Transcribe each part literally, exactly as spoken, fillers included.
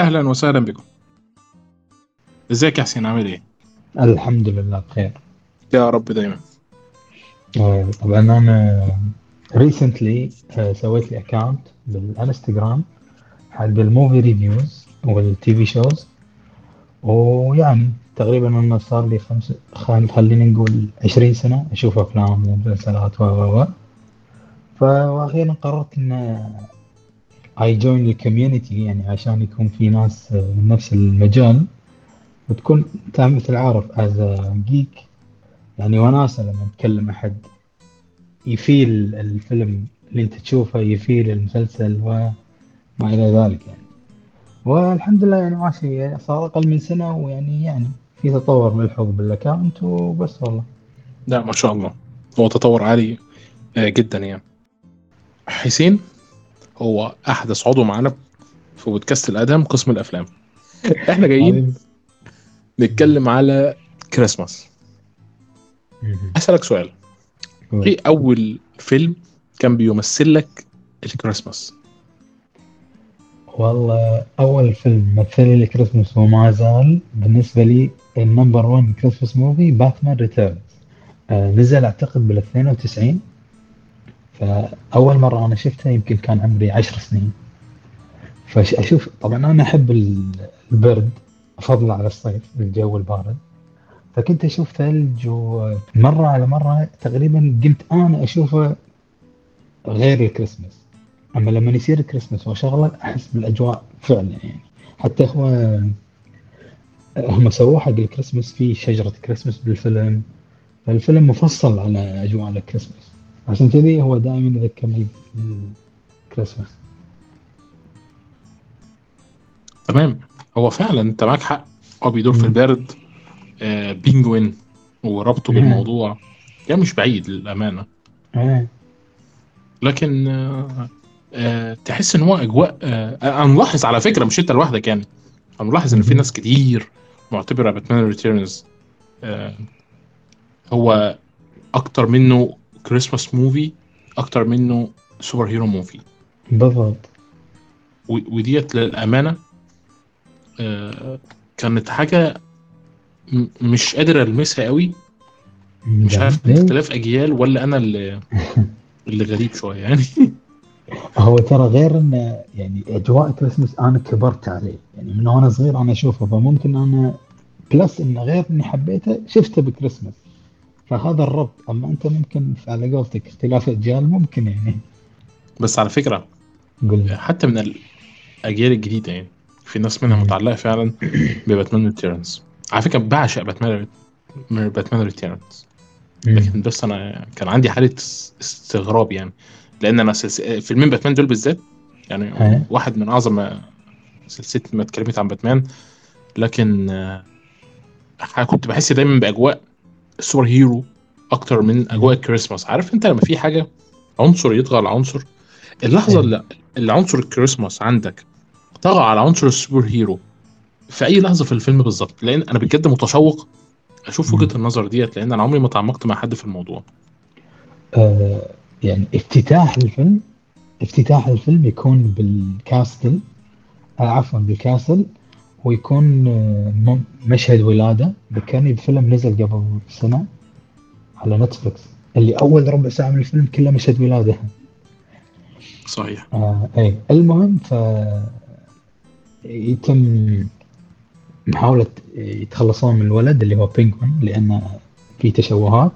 أهلا وسهلا بكم. ازيك يا حسين؟ عامل ايه؟ الحمد لله بخير يا رب دايما. آه طبعا انا ريسنتلي آه سويت لي اكاونت بالانستغرام حق الموفي ريفيوز والتي في شوز، ويعني تقريبا انا صار لي خمس خلينا نقول عشرين سنه اشوف افلام ومسلسلات و و فاخيرا قررت ان اي جوين الكوميونتي، يعني عشان يكون في ناس من نفس المجال وتكون انت مثل عارف از جيك، يعني وناسه لما نتكلم احد يفيل الفيلم اللي انت تشوفه، يفيل المسلسل وما الى ذلك يعني. والحمد لله يعني ماشي، صار اقل من سنه ويعني يعني في تطور ملحوظ بالاكاونت وبس. والله لا ما شاء الله، هو تطور عالي جدا يعني. حسين هو احدث عضو معنا في بودكاست الأدهم قسم الافلام. احنا جايين نتكلم على كريسماس. أسألك سؤال، ايه اول فيلم كان بيمثل لك الكريسماس؟ والله اول فيلم مثل لي كريسماس وما زال بالنسبه لي النمبر واحد كريسماس موفي باتمان ريتيرنز. آه نزل اعتقد بال اثنين وتسعين، فاول مره انا شفته يمكن كان عمري عشر سنين. فاشوف طبعا انا احب البرد فضلا على الصيف، الجو البارد، فكنت اشوف ثلج ومره على مره تقريبا قلت انا اشوفه غير الكريسماس. اما لما يصير الكريسماس وشغله احس بالاجواء فعلا يعني. حتى هو هم سووا حق الكريسماس في شجره كريسماس بالفيلم، فالفيلم مفصل على اجواء الكريسماس، عشان كذي هو دائما يذكرني بالكريسماس. تمام، هو فعلا انت معك حق، هو بيدور في البرد. آه بينجوين وربطه آه. بالموضوع يعني مش بعيد للأمانة. آه. لكن آه آه تحس ان هو اجواء. آه انا ملاحظ على فكرة، مش انت لوحدك يعني، انا ملاحظ ان في ناس كتير معتبرة باتمان ريتيرنز آه هو اكتر منه كريسماس موفي اكتر منه سوبر هيرو موفي بالضبط. وديت للأمانة آه كانت حاجة مش قادر ألمسها قوي، مش عارف اختلاف أجيال ولا أنا اللي اللي غريب شوية يعني. هو ترى غير إن يعني أجواء كريسماس أنا كبرت عليه يعني، من وأنا صغير أنا أشوفه، فممكن أنا بلس إن غير إني حبيته شفته بكريسماس، فهذا الربط. أما أنت ممكن على قولتك اختلاف أجيال ممكن يعني. بس على فكرة قل حتى من الأجيال الجديدة يعني في ناس منها متعلقة فعلا بباتمان ريتيرنز. على فكرة بعشق باتمان من باتمان ريتيرنز، لكن بس أنا كان عندي حالة استغراب يعني، لأن أنا فيلمين باتمان دول بالذات يعني هي. واحد من أعظم سلسلة ما اتكلمت عن باتمان، لكن كنت بحس دايما بأجواء السوبر هيرو أكتر من أجواء الكريسماس. عارف أنت لما في حاجة عنصر يطغى على عنصر، اللحظة اللي العنصر الكريسماس عندك طغى على عنصر السوبر هيرو في اي لحظه في الفيلم بالظبط. لان انا بجد متشوق اشوف وجهه النظر ديت، لان انا عمري ما تعمقت مع حد في الموضوع. آه يعني افتتاح الفيلم افتتاح الفيلم يكون بالكاستل آه عفوا بالكاستل، ويكون آه مشهد ولاده. ذكرني بفيلم نزل قبل سنه على نتفلكس، اللي اول ربع ساعه من الفيلم كله مشهد ولاده. صحيح. آه اي المهم ف يتم محاولة يتخلصون من الولد اللي هو بينجوين لأنه فيه تشوهات،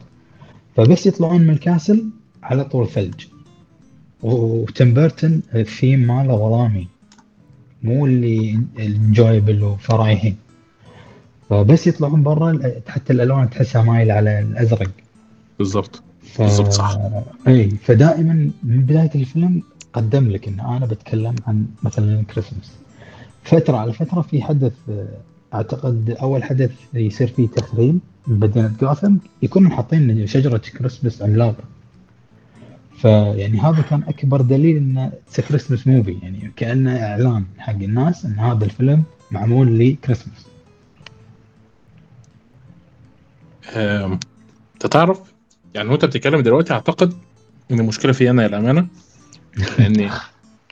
فبس يطلعون من الكاسل على طول ثلج. وتيم بيرتون الثيم ماله غرامي، مو اللي انجويبل وفرايحي، فبس يطلعون برا حتى الألوان تحسها مايل على الأزرق. بالضبط ف... بالضبط صح. أي فدائما من بداية الفيلم قدم لك إن أنا بتكلم عن مثلا كريسمس. فترة على فترة في حدث، أعتقد أول حدث يصير فيه تخريب بمدينة غاثم، يكونوا حاطين شجرة كريسمس عملاقة. فيعني هذا كان أكبر دليل إن كريسمس موفي، يعني كأنه إعلان حق الناس إن هذا الفيلم معمول لكريسمس. تتعرف يعني وأنت بتتكلم دلوقتي، أعتقد إن المشكلة في أنا الأمانة، لأن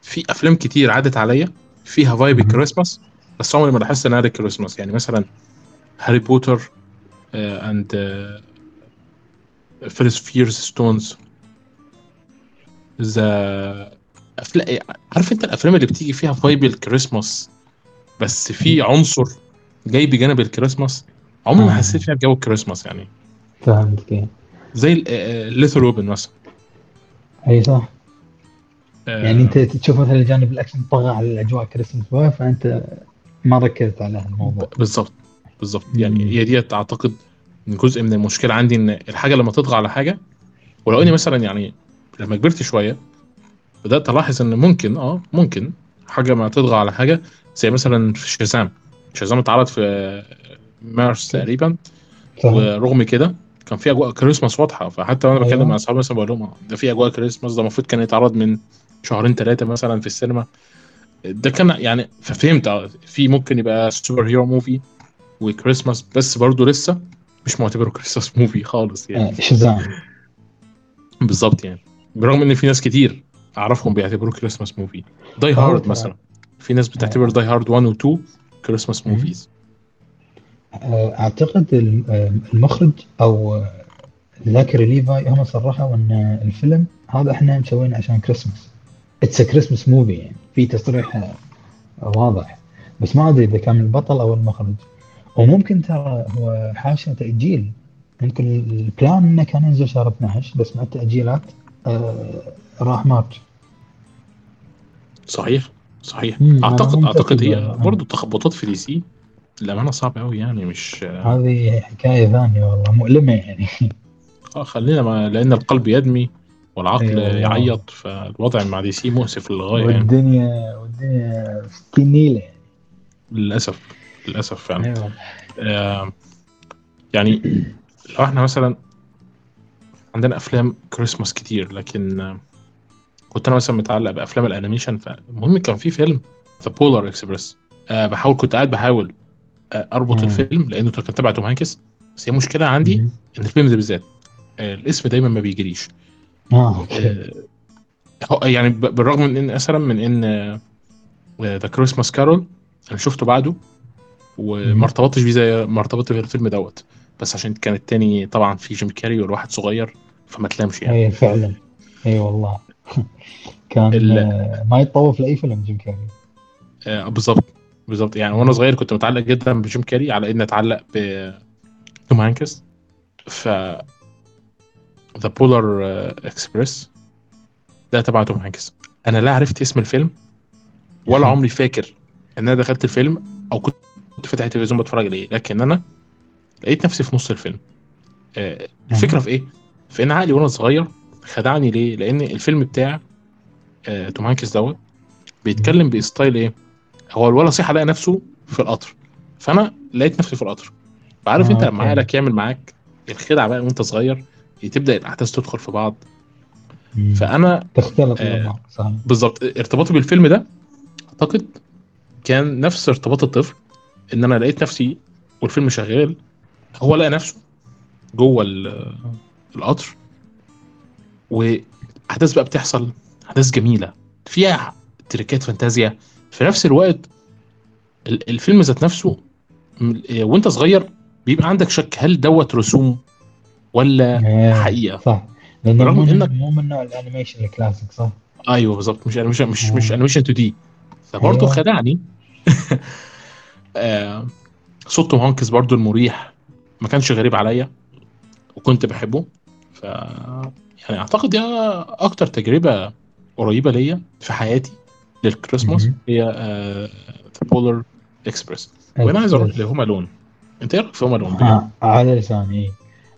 في أفلام كتير عادت عليا فيها فايب كريسماس بس عمري ما لاحظت انها دي كريسماس. يعني مثلا هاري بوتر اند فيلسفيرز ستونز ذا افلام، عارف انت الافلام اللي بتيجي فيها فايب الكريسماس بس في عنصر جاي بجانب الكريسماس، عمري ما حسيت فيها بجو الكريسماس يعني. فهمت ايه؟ زي ليثر روبن مثلا. اي صح. آه يعني انت تشوف مثلا الجانب الاكشن طغى على الاجواء الكريسماس بقى، فانت ما ركزت على هالموضوع. بالضبط بالضبط. يعني هي دي اعتقد جزء من المشكله عندي، ان الحاجه لما تطغى على حاجه، ولو اني مثلا يعني لما كبرت شويه بدات الاحظ ان ممكن اه ممكن حاجه ما تطغى على حاجه، زي مثلا شازام. شازام اتعرض في مارس تقريبا، ورغم كده كان في اجواء كريسماس واضحه. فحتى وانا بكلم مع اصحابي مثلا بقول لهم ده في اجواء كريسماس، ده المفروض كان يتعرض من شهرين ثلاثه مثلا في السينما، ده كان يعني. ففهمت في ممكن يبقى سوبر هيرو موفي وكريسماس، بس برضو لسه مش معتبره كريسماس موفي خالص يعني. شازام بالظبط يعني، برغم ان في ناس كتير اعرفهم بيعتبروه كريسماس موفي. داي هارد مثلا، في ناس بتعتبر داي هارد واحد و اتنين كريسماس موفيز. اعتقد المخرج او ذاكر ليفاي هم صرحوا ان الفيلم هذا احنا مسوينه عشان كريسماس، اتس كريسماس موفي يعني، في تصريح واضح. بس ما ادري اذا كان البطل او المخرج، وممكن ترى هو حاشا تاجيل. يمكن البلان انه كان ينزل شهر اتناشر، بس مع التاجيلات راح مارتش. صحيح صحيح. اعتقد اعتقد هي برضو تخبطات في دي سي الأمانة صعبة أوي يعني. مش هذه حكاية ثانية والله مؤلمة يعني. آه خلينا ما، لأن القلب يدمي والعقل أيوة يعيط، فالوضع مع دي سي مؤسف للغاية يعني. والدنيا والدنيا في النيلة للأسف للأسف فعلا يعني. أيوة. آه يعني لو إحنا مثلا عندنا أفلام كريسماس كتير، لكن كنت أنا مثلا متعلق بأفلام الأنيميشن. فمهم كان في فيلم The Polar Express، آه بحاول كنت قاعد بحاول اربط مم. الفيلم لانه كان تبع توم هانكس، بس هي مشكله عندي مم. ان الفيلم ده بالذات الاسم دايما ما بيجريش. اه يعني بالرغم من ان مثلا من ان ذا كريسماس كارول انا شفته بعده وما ارتبطتش بيه زي ما ارتبطت بالفيلم دوت، بس عشان كان التاني طبعا في جيم كاري والواحد صغير فما تلامش يعني. اي فعلا اي والله. كان ال... ما يتطوف لاي فيلم جيم كاري. آه بالظبط بالظبط يعني. وانا صغير كنت متعلق جدا بجيم كاري على ان اتعلق بتوم هانكس. ف ذا بولار اكسبريس ده تبع توم هانكس، انا لا عرفت اسم الفيلم ولا عمري فاكر ان انا دخلت الفيلم او كنت فتحت التلفزيون بتفرج عليه، لكن انا لقيت نفسي في نص الفيلم. الفكره في ايه؟ في ان عقلي وانا صغير خدعني. ليه؟ لان الفيلم بتاع توم هانكس دوت بيتكلم بستايل ايه، هو الولد صحي لقى نفسه في القطر، فانا لقيت نفسي في القطر. فعارف آه انت لما عقلك يعمل معاك الخدعه بقى وانت صغير، تبدا الاحداث تدخل في بعض. مم. فانا تختلف آه بالظبط. ارتباطي بالفيلم ده اعتقد كان نفس ارتباط الطفل، ان انا لقيت نفسي والفيلم شغال، هو لقى نفسه جوه القطر واحداث بقى بتحصل، احداث جميله فيها تريكات فانتازيا. في نفس الوقت الفيلم ذات نفسه وانت صغير بيبقى عندك شك هل دوت رسوم ولا حقيقه. صح، لان رغم انك مو من نوع الانيميشن الكلاسيك. صح ايوه بالظبط. مش مش مش, مش انيميشن تو دي. فبرضه خدعني. آه صوت توم هانكس برضه المريح ما كانش غريب عليا وكنت بحبه. ف يعني اعتقد دي اكتر تجربه قريبه ليا في حياتي للكريسماس هي ذا بولر اكسبرس. وانا عايز اروح لهوم الون. انت ايه رايك في هوم الون؟ اه على لساني.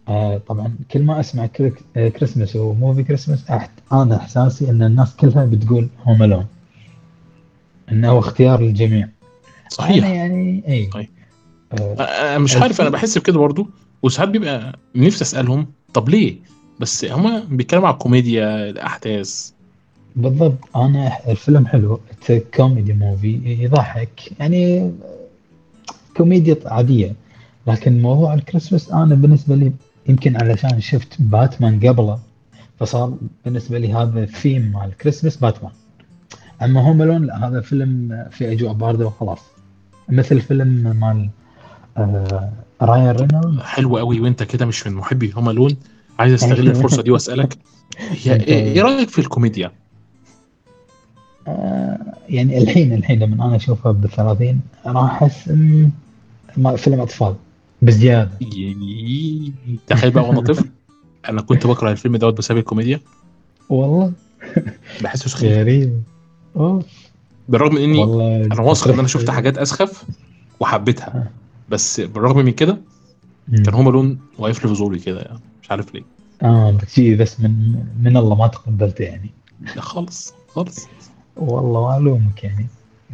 آه طبعا كل ما اسمع كريسماس وموفي كريسماس انا احساسي ان الناس كلها بتقول هوم الون، انه اختيار للجميع. صحيح يعني. اي طيب. آه مش عارف، انا بحس بكده برضو. وساعات بيبقى نفسي اسالهم طب ليه، بس هما بيتكلموا على الكوميديا الاحداث. بالضبط. أنا الفيلم حلو، كوميدي موفي يضحك يعني، كوميديا عادية. لكن موضوع الكريسماس أنا بالنسبة لي يمكن علشان شفت باتمان قبله، فصار بالنسبة لي هذا فيلم مع الكريسماس باتمان. أما هوم ألون لا، هذا فيلم في أجواء باردة وخلاص. مثل فيلم مال آه رايان رينولد حلو قوي. وانت كده مش من محبي هوم ألون، عايز استغل الفرصه دي واسالك ايه رايك في الكوميديا؟ آه يعني الحين الحين لما انا اشوفها بالثلاثين انا احس ان فيلم اطفال بزياده. تخيل بقى وانا طفل انا كنت بكره الفيلم دوت بسبب الكوميديا والله. بحسه سخيف غريب اه، بالرغم من اني انا واثق ان انا شفت حاجات اسخف وحبيتها، بس بالرغم من كده كان هوم ألون واقف لي في زوري كده يعني مش عارف ليه. اه بكتير بس من من الله ما تقبلت يعني خالص خالص والله ما ألومك يعني.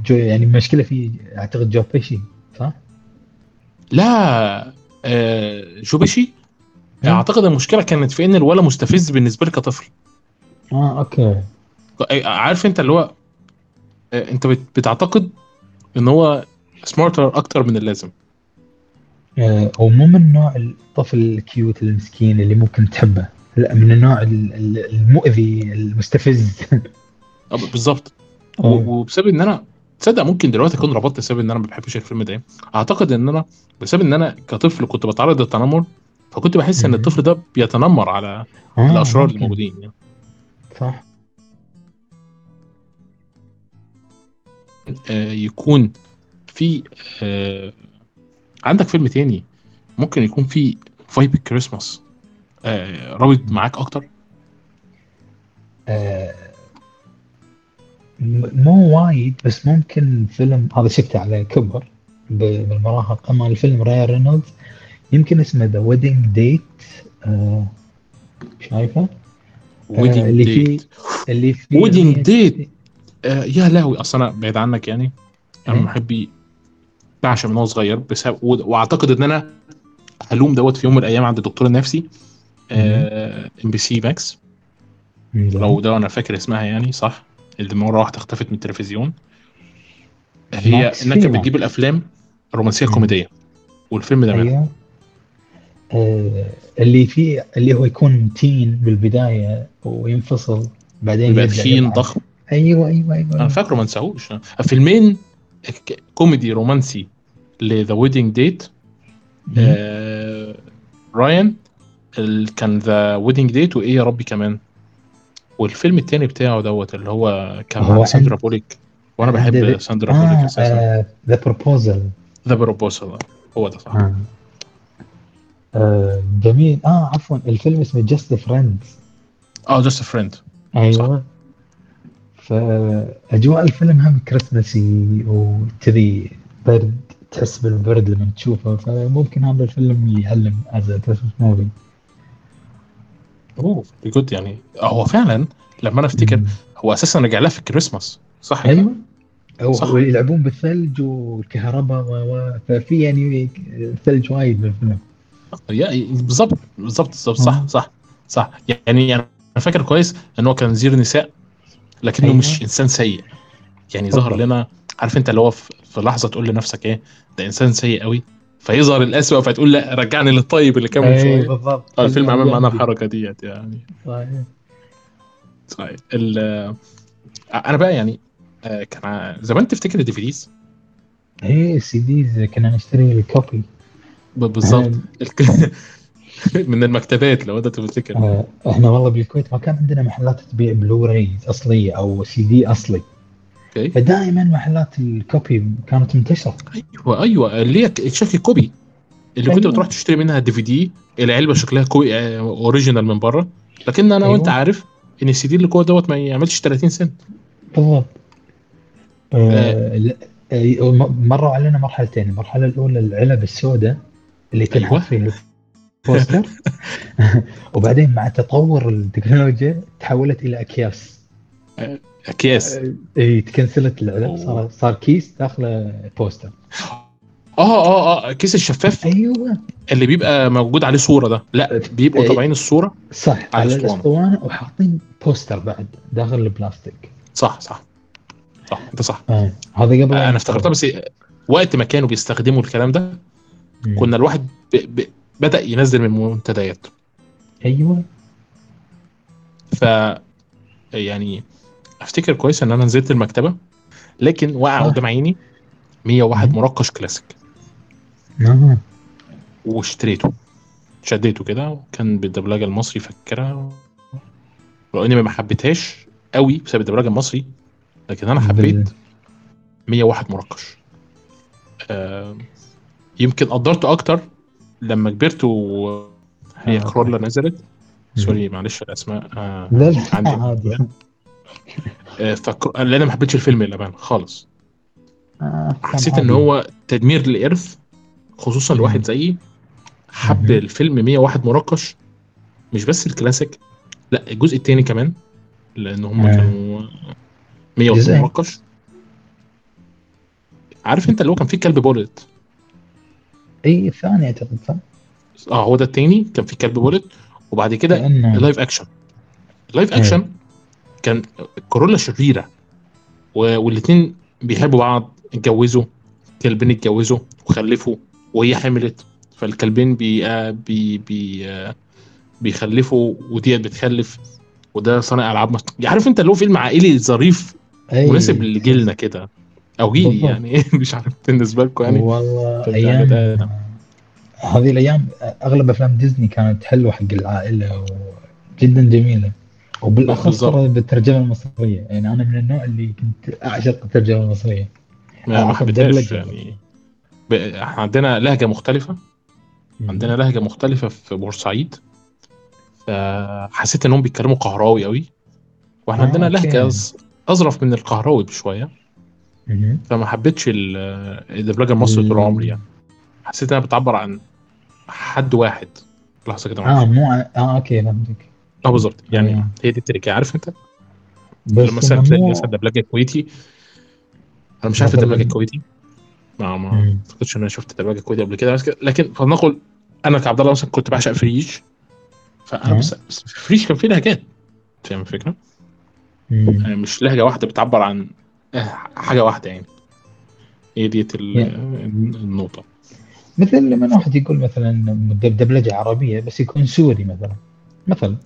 جو يعني المشكله في اعتقد جو بيشي صح؟ لا آه جو بيشي اعتقد المشكله كانت في ان الولا مستفز بالنسبه لك كطفل. اه اوكي عارف انت اللي هو آه انت بتعتقد ان هو سمارتر اكتر من اللازم. آه هو مو من نوع الطفل الكيوت المسكين اللي ممكن تحبه، لا من النوع المؤذي المستفز بالظبط. وبسبب ان انا تصدق ممكن دلوقتي اكون ربطت بسبب ان انا ما بحبش الفيلم ده، اعتقد ان انا بسبب ان انا كطفل كنت بتعرض للتنمر، فكنت بحس ان الطفل ده بيتنمر على آه الاشرار الموجودين يعني. صح آه يكون في آه عندك فيلم تاني ممكن يكون في فايب كريسماس آه رابط معاك اكتر؟ آه مو وايد، بس ممكن فيلم هذا شفته على كبر بالمراهقة، اما الفيلم رايان رينولدز يمكن اسمه The Wedding Date. آه شايفه آه اللي فيه اللي فيه Wedding Date آه يا لهوي. اصلا بعيد عنك يعني انا محبي بعشق من هو صغير بسبب، واعتقد ان انا هلوم دوت في يوم من الايام عند الدكتور النفسي ام بي سي ماكس لو ده انا فاكر اسمها يعني صح، اللي مره واحده اختفت من التلفزيون. هي انك بتجيب الافلام الرومانسيه الكوميديه والفيلم ده منها آه اللي فيه اللي هو يكون تين بالبدايه وينفصل بعدين يبقى تخين ضخم. ايوه ايوه ايوه انا فاكره ما انساهوش. فيلمين كوميدي رومانسي لذا ويدنج ديت رايان كان ذا ويدنج ديت وايه يا ربي كمان، والفيلم التاني بتاعه دوت اللي هو كان ساندرا بوليك وانا بحب ساندرا بوليك اساسا. ذا بروبوزل ذا بروبوزل هو ده صح. آه. آه جميل. اه عفوا الفيلم اسمه جاست فريند. اه جاست فريند ايوه. فاجواء الفيلم هم كريسماسي وكذي برد، تحس بالبرد لما تشوفه، فممكن هذا الفيلم يعلم از كريسماس موفي. اوه بجد يعني هو فعلا لما انا افتكر هو اساسا رجع له في الكريسماس صح. ايوه هو يلعبون بالثلج والكهرباء وفي يعني ثلج وايد بالفيلم بالضبط بالضبط صح صح صح يعني انا فاكر كويس ان هو كان زير نساء لكنه أيوة. مش انسان سيء يعني ظهر أوه. لنا عارف انت اللي هو في لحظه تقول لنفسك ايه ده انسان سيء قوي فيظهر الأسوأ فتقول لا رجعني للطيب اللي كان من شويه. بالضبط الفيلم عمل معنا الحركه ديت يعني صحيح صحيح. انا بقى يعني كان زمان تفتكر الدي في ديز ايه السي ديز كنا نشتري الكوبي بالظبط من المكتبات لو انت تفتكر. آه احنا والله بالكويت ما كان عندنا محلات تبيع بلوراي اصليه او سي دي اصلي okay. فدائما محلات الكوبي كانت منتشره. ايوه ايوه اللي هي شكل كوبي اللي أيوة. كنت بتروح تشتري منها دي في دي العلبه شكلها كوبي اوريجينال من بره، لكن انا أيوة. وانت عارف ان السي دي اللي جوه دوت ما يعملش ثلاثين سنت بالضبط. آه آه. مروا علينا مرحلتين، المرحله الاولى العلب السوداء اللي تنحط أيوة. فيها بوستر وبعدين مع تطور التكنولوجيا تحولت الى اكياس اكياس اي تكنسلت العلب صار صار كيس داخله بوستر اه اه اه كيس الشفاف ايوه اللي بيبقى موجود عليه صوره ده لا بيبقوا طابعين الصوره صح على الاسطوانه وحاطين بوستر بعد داخل البلاستيك صح صح صح انت صح. هذا آه. قبل آه انا افتكرتها بس وقت ما كانوا بيستخدموا الكلام ده م. كنا الواحد ب... ب... بدأ ينزل من منتدياته ايوه. ف يعني افتكر كويس ان انا نزلت المكتبه لكن وقع قدام عيني مية وواحد مرقش كلاسيك واشتريته شديته كده كان بالدبلجة المصري فكرة لو اني ما حبيتهاش قوي بسبب الدبلجة المصري لكن انا حبيت مية وواحد مرقش. آه يمكن قدرته اكتر لما كبرت وهي كرولا نزلت سوري معلش الاسماء آه عندي آه فك... انا ما حبيتش الفيلم اللبان خالص آه حسيت ان هو تدمير للارث خصوصا لواحد زيي حب الفيلم مية وواحد مرقش مش بس الكلاسيك لا الجزء الثاني كمان لان هم آه. كانوا مية وواحد مرقش عارف انت اللي هو كان فيه كلب بولت اي ثاني اعتقد صح اه هو ده الثاني كان فيه كلب بولت وبعد كده اللايف اكشن اللايف اكشن آه. كان كورولا شريره والاثنين بيحبوا بعض اتجوزوا كلبين اتجوزوا وخلفوا وهي حملت فالكلبين بي آه بي بي آه بيخلفوا وديت بتخلف وده صانع العاب مست... عارف انت اللي هو فيلم عائلي ظريف مناسب لجيلنا كده او جيلي يعني مش عارف بالنسبه لكم يعني والله ايام هذه الايام اغلب افلام ديزني كانت حلوه حق العائله وجدا جميله وبالاخص بالترجمه المصريه يعني انا من النوع اللي كنت اعشق الترجمه المصريه ما حبيتهاش يعني ب... عندنا لهجه مختلفه عندنا لهجه مختلفه في بورسعيد فحسيت انهم بيتكلموا قهراوي قوي واحنا آه عندنا لهجه اظرف من القهراوي بشويه فما حبيتش الدبلجه المصري طول عمري يعني حسيت انها بتعبر عن حد واحد لحظه كده اه مو اه اوكي فهمتك اه بالظبط يعني آه. هي دي التركه عارف انت لما مثلا تلاقي مثلا دبلجه كويتي انا مش عارف الدبلجه الكويتي ما ما اعتقدش ان انا شفت دبلجه كويتي قبل كده لكن فنقول انا كعبد الله مثلا كنت بعشق فريش فانا بس فريش كان فيه لهجات فاهم الفكره يعني مش لهجه واحده بتعبر عن حاجه واحده يعني هي دي النقطه مثل لما واحد يقول مثلا دبلجه عربيه بس يكون سوري مثلا مثلا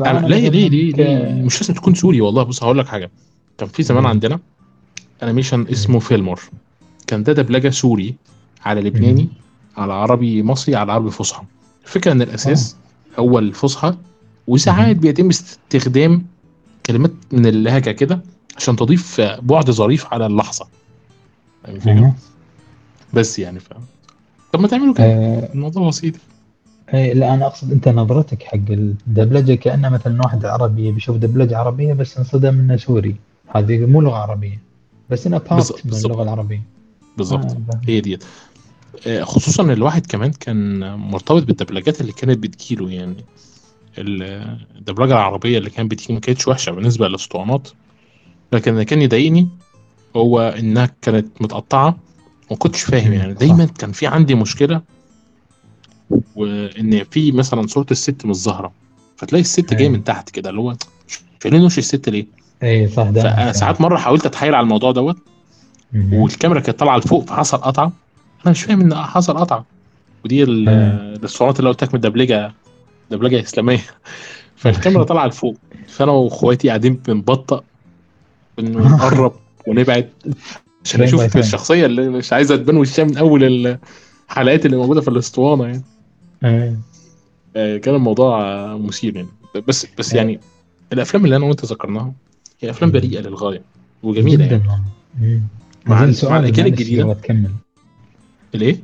ليه ليه ليه ك... مش لازم تكون سوري والله بص هقول لك حاجه كان في زمان عندنا انيميشن اسمه فيلمور كان ده دبلجه سوري على لبناني مم. على عربي مصري على عربي فصحى الفكره ان الاساس آه. هو الفصحى وساعات بيتم استخدام كلمات من اللهجه كده عشان تضيف بعد ظريف على اللحظه يعني بس يعني فاهم طب ما تعملوا كده آه الموضوع بسيط اي لا انا اقصد انت نظرتك حق الدبلجه كانه مثلا واحد عربي بيشوف دبلجه عربيه بس انصدم انه سوري هذه مو لغه عربيه بس انها بارت من اللغه العربيه بالظبط آه هي ديت خصوصا الواحد كمان كان مرتبط بالدبلجات اللي كانت بتجيله يعني الدبلجه العربيه اللي كانت بتجيله ما كانتش وحشه بالنسبه للاسطوانات لكن اللي كان يضايقني هو انها كانت متقطعه ما كنتش فاهم يعني دايما كان في عندي مشكله وان في مثلا صوره الست مش ظاهره فتلاقي الست جايه من تحت كده اللي هو شايلين وش الست ليه اي صح ده فانا ساعات مره حاولت اتحايل على الموضوع دوت والكاميرا كانت طالعه لفوق فحصل قطعه انا مش فاهم ان حصل قطعه ودي الصوره اللي قلتك مدبلجه دبلجه اسلاميه فالكاميرا طالعه لفوق فانا واخواتي قاعدين بنبطئ ونقرب ونبعد عشان اشوف الشخصيه اللي مش عايزه تبان وشها من اول الحلقات اللي موجوده في الاسطوانه يعني آه. كان الموضوع مثير يعني بس بس آه. يعني الافلام اللي انا وانت ذكرناها هي افلام بريئه للغايه وجميله يعني مع السؤال الجديد هتكمل ليه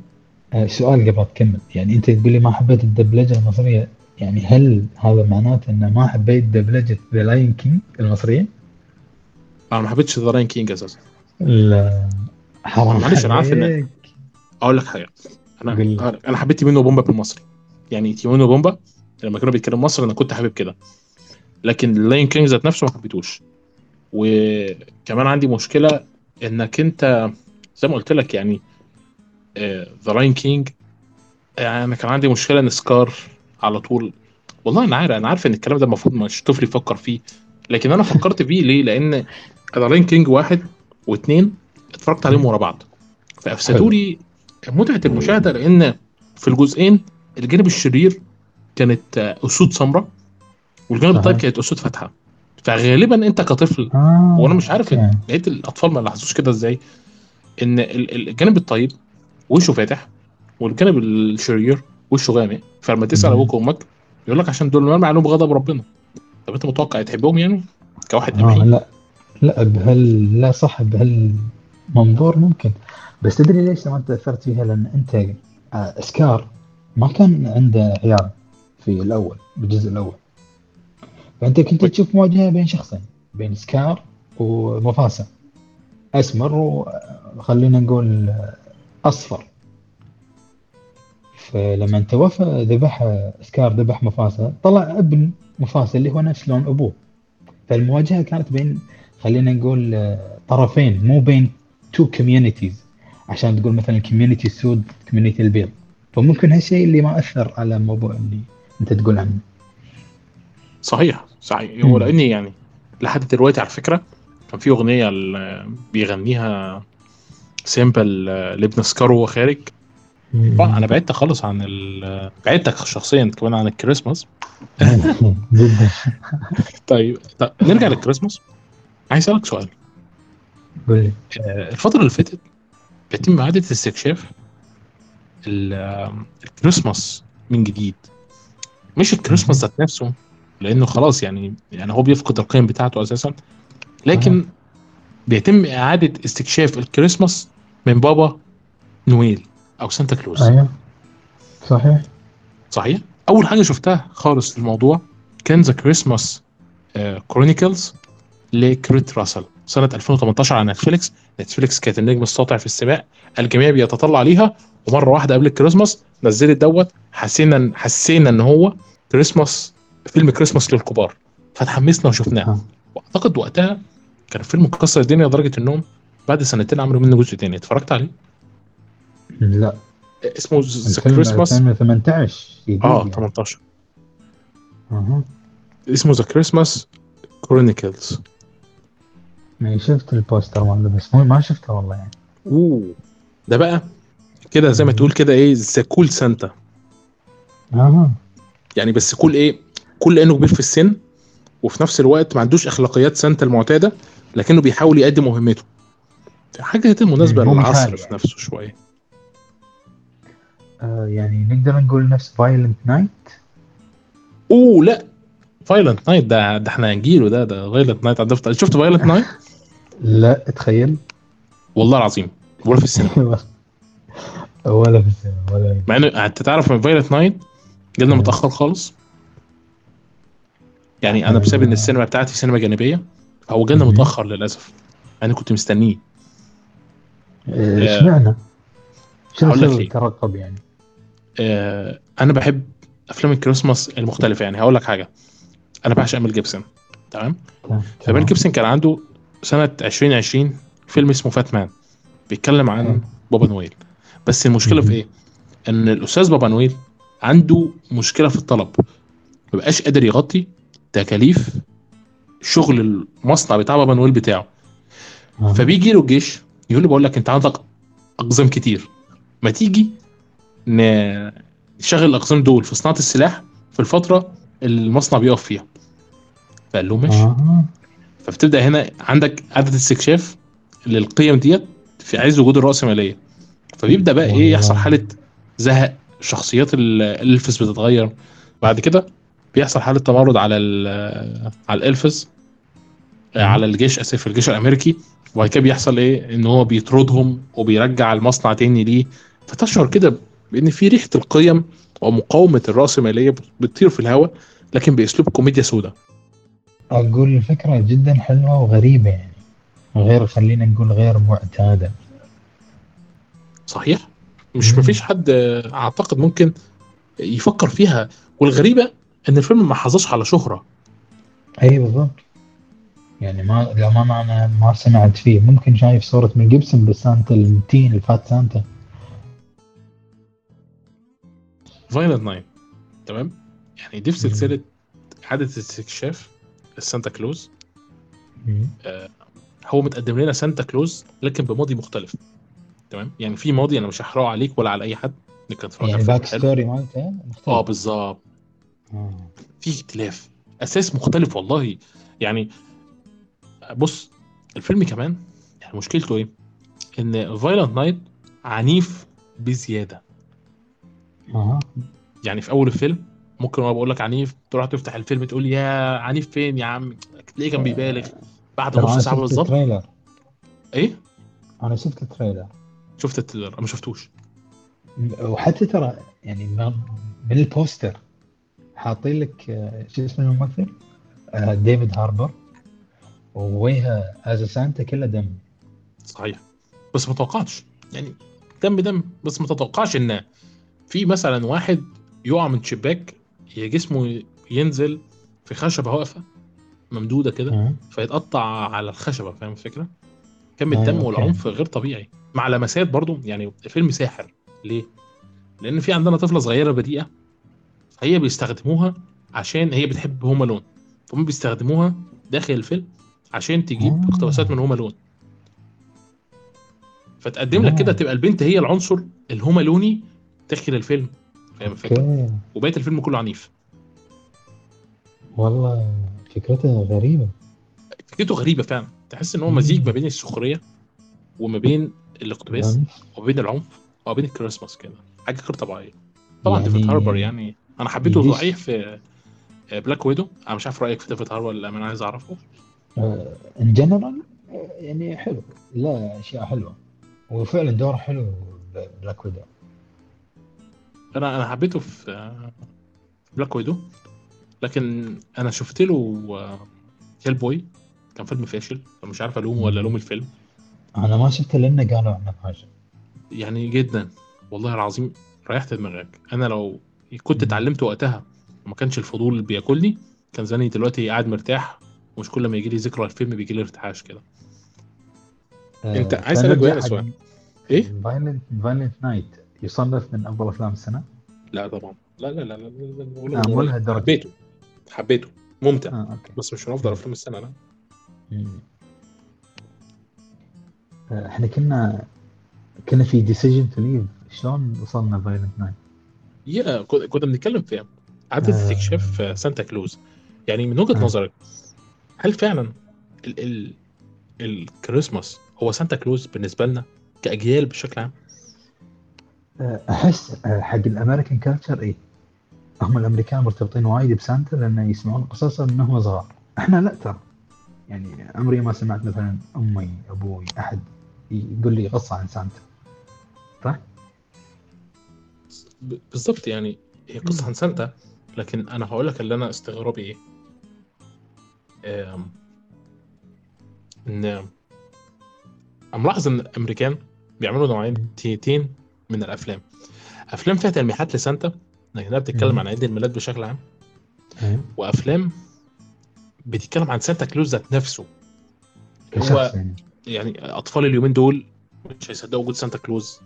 آه سؤال قبل تكمل يعني انت تقول لي ما حبيت الدبلجه المصريه يعني هل هذا معناته ان ما حبيت دبلجه The Lion King المصريه انا ما حبيتش The Lion King اساسا لا حرام معلش انا عارف ان اقول لك حاجه انا بل... انا حبيت تيمون وبومبا بالمصري يعني تيمون وبومبا لما كانوا بيتكلموا مصري انا كنت حابب كده لكن The Lion King ذات نفسه ما حبيتوش وكمان عندي مشكله انك انت زي ما قلت لك يعني The Lion King يعني انا كان عندي مشكله ان سكار على طول والله انا عارف انا عارف ان الكلام ده المفروض ما طفل يفكر فيه لكن انا فكرت فيه ليه لان The Lion King واحد واثنين اتفرجت عليهم ورا بعض فافسدوا لي متعه المشاهده لان في الجزئين الجانب الشرير كانت اسود سمراء والجانب الطيب كانت اسود فاتحه فغالبا انت كطفل وانا مش عارف لقيت الاطفال ما لاحظوش كده ازاي ان الجانب الطيب وشه فاتح والجانب الشرير وشه غامق. فلما تسال ابوك وامك يقول لك عشان دول معناهم بغضب ربنا. طب انت متوقع تحبهم يعني كواحد امين؟ آه لا لا بهال لا صح بهالمنظور ممكن. بس تدري ليش ما تاثرت فيها؟ لان انت اسكار ما كان عنده عيال في الاول بالجزء الاول، فانت كنت تشوف مواجهه بين شخصين، بين سكار ومفاسة، اسمر وخلينا نقول اصفر. فلما توفى ذبح سكار ذبح مفاسة، طلع ابن مفاسة اللي هو نفس لون ابوه. فالمواجهه كانت بين خلينا نقول طرفين، مو بين تو كوميونيتيز عشان تقول مثلا الكوميونيتي السود كوميونيتي البيض. فممكن هالشيء اللي ما اثر على الموضوع اللي انت تقول عنه. صحيح صحيح. هو لاني يعني لحد دلوقتي على فكره كان في اغنيه بيغنيها سيمبل لابن سكار وهو خارج. طبعا انا بعدت خالص عن ال... بعدتك شخصيا كمان عن الكريسماس. طيب طيب نرجع للكريسماس. عايز اسالك سؤال. قول. الفتره اللي فاتت بيتم اعاده استكشاف الكريسماس من جديد، مش الكريسماس ذات نفسه لانه خلاص يعني يعني هو بيفقد القيم بتاعته اساسا، لكن آه. بيتم اعاده استكشاف الكريسماس من بابا نويل او سانتا كلوز. ايوه صحيح صحيح. اول حاجه شفتها خالص في الموضوع كان ذا كريسماس كرونيكلز لكريت راسل سنه ألفين وثمانتاشر على نتفليكس. نتفليكس كانت النجم الساطع في السماء، الجميع بيتطلع ليها، ومره واحده قبل الكريسماس نزلت دوت. حسينا حسينا ان هو كريسماس، فيلم كريسماس للكبار، فتحمسنا وشفناه. واعتقد وقتها كان فيلم مكسر الدنيا لدرجه انهم بعد سنتين عملوا منه جزء تاني. اتفرجت عليه؟ لا. اسمه ذا كريسماس ثمانتاشر. اه ثمانتاشر. اها اسمه ذا كريسماس كرونيكلز. ما شفت البوستر والله، بس مو ما شفته والله يعني. اوه ده بقى كده زي ما تقول كده ايه، ذا كول سانتا. اها يعني بس كل ايه، كل لانه كبير في السن وفي نفس الوقت ما عندوش اخلاقيات سانتا المعتاده، لكنه بيحاول يقدم مهمته. حاجه مناسبه للعصر في نفسه شويه. آه يعني نقدر نقول نفس فايلنت نايت. اوه لا فايلنت نايت ده ده احنا هنجيله. ده ده فايلنت نايت عدفت. شفت فايلنت نايت؟ لا تخيل والله العظيم ولا في السينما ولا في السينما ولا مع انه انت تعرف ان فايلنت نايت جالنا متاخر خالص. يعني انا بسبب ان السينما بتاعتي سينما جانبيه او جالنا متاخر للاسف. انا كنت مستنيه. اشمعنى؟ شغله ترقب يعني. آه انا بحب افلام الكريسماس المختلفه. يعني هقول لك حاجه، انا بعشق ميل جيبسون. تمام. فميل جيبسون كان عنده سنه ألفين وعشرين فيلم اسمه فاتمان، بيتكلم عن بابا نويل. بس المشكله في ايه، ان الاستاذ بابا نويل عنده مشكله في الطلب، ما بقاش قادر يغطي تكاليف شغل المصنع بتاع بابا نويل بتاعه. فبيجي له الجيش يقول له بقول لك انت عندك اقزام كتير، ما تيجي نشغل الاقزام دول في صناعه السلاح في الفتره المصنع بيقف فيها. فقال له ماشي. فبتبدا هنا عندك عدد استكشاف للقيم ديت في عز وجود الرأسمالية. فبيبدا بقى ايه يحصل حاله زهق، شخصيات الالفز بتتغير. بعد كده بيحصل حاله تمرد على على الالفز، على الجيش اسف الجيش الامريكي. وبعد كده بيحصل ايه، ان هو بيطردهم وبيرجع المصنع تاني ليه. فتشعر كده بان في ريحه القيم ومقاومه الراسماليه بتطير في الهواء، لكن باسلوب كوميديا سوداء. اقول الفكره جدا حلوه وغريبه يعني، غير خلينا نقول غير معتاده. صحيح. مش مفيش حد اعتقد ممكن يفكر فيها. والغريبه ان الفيلم ما حظاش على شهره. اي بالظبط. يعني ما لو ما معنا ما سمعت فيه. ممكن شايف صوره من جيبسون بالسانتا المتين الفات سانتا فايلنت ناين. تمام. يعني دي في سلسله عاده استكشاف السانتا كلوز. آه هو متقدم لنا سانتا كلوز لكن بماضي مختلف. تمام. يعني في ماضي انا مش هحرقه عليك ولا على اي حد، لكن اتفرج على الباك ستوري مالته مختلف. اه بالظبط. في اختلاف اساس مختلف والله. يعني بص الفيلم كمان يعني مشكلته ايه، ان فايلنت نايت عنيف بزياده. أه. يعني في اول الفيلم ممكن انا بقول لك عنيف تروح تفتح الفيلم تقول يا عنيف فين يا عم ليه كان بيبالغ بعد نص ساعه بالظبط. ايه انا شفت التريلر شفت التريلر ما شفتوش. وحتى ترى يعني من البوستر حاطين لك شو اسمه الممثل ديفيد هاربر ووجهه از سانتا كله دم. صحيح بس ما توقعتش يعني دم دم بس ما تتوقعش ان في مثلا واحد يقع من شباك جسمه ينزل في خشبه واقفه ممدوده كده فيتقطع على الخشبه. فاهم الفكره؟ كم الدم أوكي. والعنف غير طبيعي مع لمسات برضو يعني فيلم ساحر. ليه؟ لان في عندنا طفله صغيره بديئه هي بيستخدموها عشان هي بتحب هوم ألون فهم بيستخدموها داخل الفيلم عشان تجيب اقتباسات من هوم ألون فتقدم لك كده تبقى البنت هي العنصر الهوم ألوني داخل الفيلم. فاهم الفكره؟ وبقيه الفيلم كله عنيف. والله فكرته غريبه فكرته غريبه فعلا. تحس ان هو مزيج ما بين السخريه وما بين الاقتباس وما بين العنف وما بين الكريسماس كده حاجه غير طبيعيه طبعا. يعني ديفيد هاربر يعني انا حبيته ضعيف في بلاك ويدو. انا مش عارف رايك في ديفيد هاربر اللي انا عايز اعرفه ان جنرال يعني حلو. لا اشياء حلوه وفعلا دور حلو بلاك ويدو. انا انا حبيته في بلاك ويدو لكن انا شفت له هيل بوي كان فيلم فاشل فمش عارف الومه ولا لوم الفيلم. انا ما شفته لانه قالوا عنه حاجه يعني جدا والله العظيم ريحت دماغك. انا لو كنت اتعلمت وقتها وما كانش الفضول بياكلني كان زماني دلوقتي قاعد مرتاح ومش كل ما يجي لي ذكرى الفيلم بيجي لي ارتعاش كده. أه انت عايز اسالك بقى سؤال. ايه فايلنت نايت يصنف من افضل افلام السنه؟ لا طبعا لا لا لا لا اقولها درجه حبيته حبيته ممتع. آه، بس مش من افضل افلام السنه. لا احنا كنا كنا في ديسيجن تو ليف شلون وصلنا فايلنت نايت. يا كنا بنتكلم فيها عادة آه. استكشاف سانتا كلوز. يعني من وجهة آه. نظرك هل فعلا ال ال الكريسماس هو سانتا كلوز بالنسبة لنا كأجيال بشكل عام؟ أحس حق الأمريكان كالتشر إيه هم الأمريكان مرتبطين وايد بسانتا لأن يسمعون قصصه من هو صغار. إحنا لا ترى يعني عمري ما سمعت مثلا أمي أبوي أحد يقول لي قصة عن سانتا. صح؟ بالضبط يعني هي قصة عن سانتا لكن أنا هقولك اللي أنا استغربي إيه أم... إن أملاحظ إن الأمريكان بيعملوا نوعين تيتين من الأفلام. أفلام فيها تلميحات لسانتا لأنها بتتكلم عن عيد الميلاد بشكل عام م. وأفلام بتتكلم عن سانتا كلوز ذات نفسه. هو يعني أطفال اليومين دول مش هيصدقوا وجود سانتا كلوز.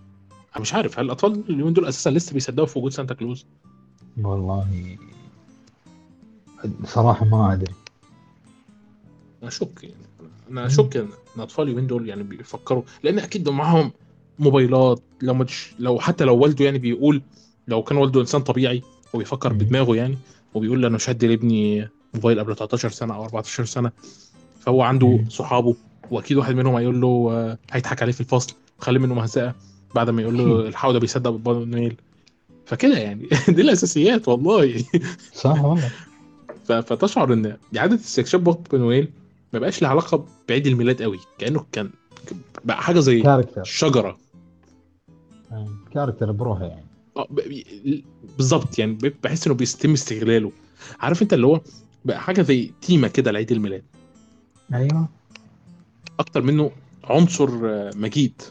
أنا مش عارف هل الأطفال اليومين دول أساسا لسه بيصدقوا في وجود سانتا كلوز؟ والله صراحة ما أدري. أنا شك يعني. أنا شك إن الأطفال اليومين دول يعني بيفكروا لأن أكيد معهم موبايلات لو مش لو حتى لو والده يعني بيقول لو كان والده إنسان طبيعي وبيفكر بدماغه يعني وبيقول له أنا مش هدي لابني موبايل قبل تسعتاشر سنة أو اربعتاشر سنة فهو عنده صحابه وأكيد واحد منهم هيقول له هيضحك عليه في الفصل خليه منه مهزقة بعد ما يقول له الحاو ده بيصدق بابا نويل فكده يعني دي الأساسيات والله صح والله. فتشعر إن عادة استكشاف بابا نويل ما بقاش له علاقة بعيد الميلاد قوي كأنه كان بقى حاجة زي كاركتر. شجرة كاركتر بروحها يعني بالضبط يعني بحس إنه بيستم استغلاله. عارف أنت اللي هو بقى حاجة زي تيمة كده لعيد الميلاد. أيوة أكتر منه عنصر مجيد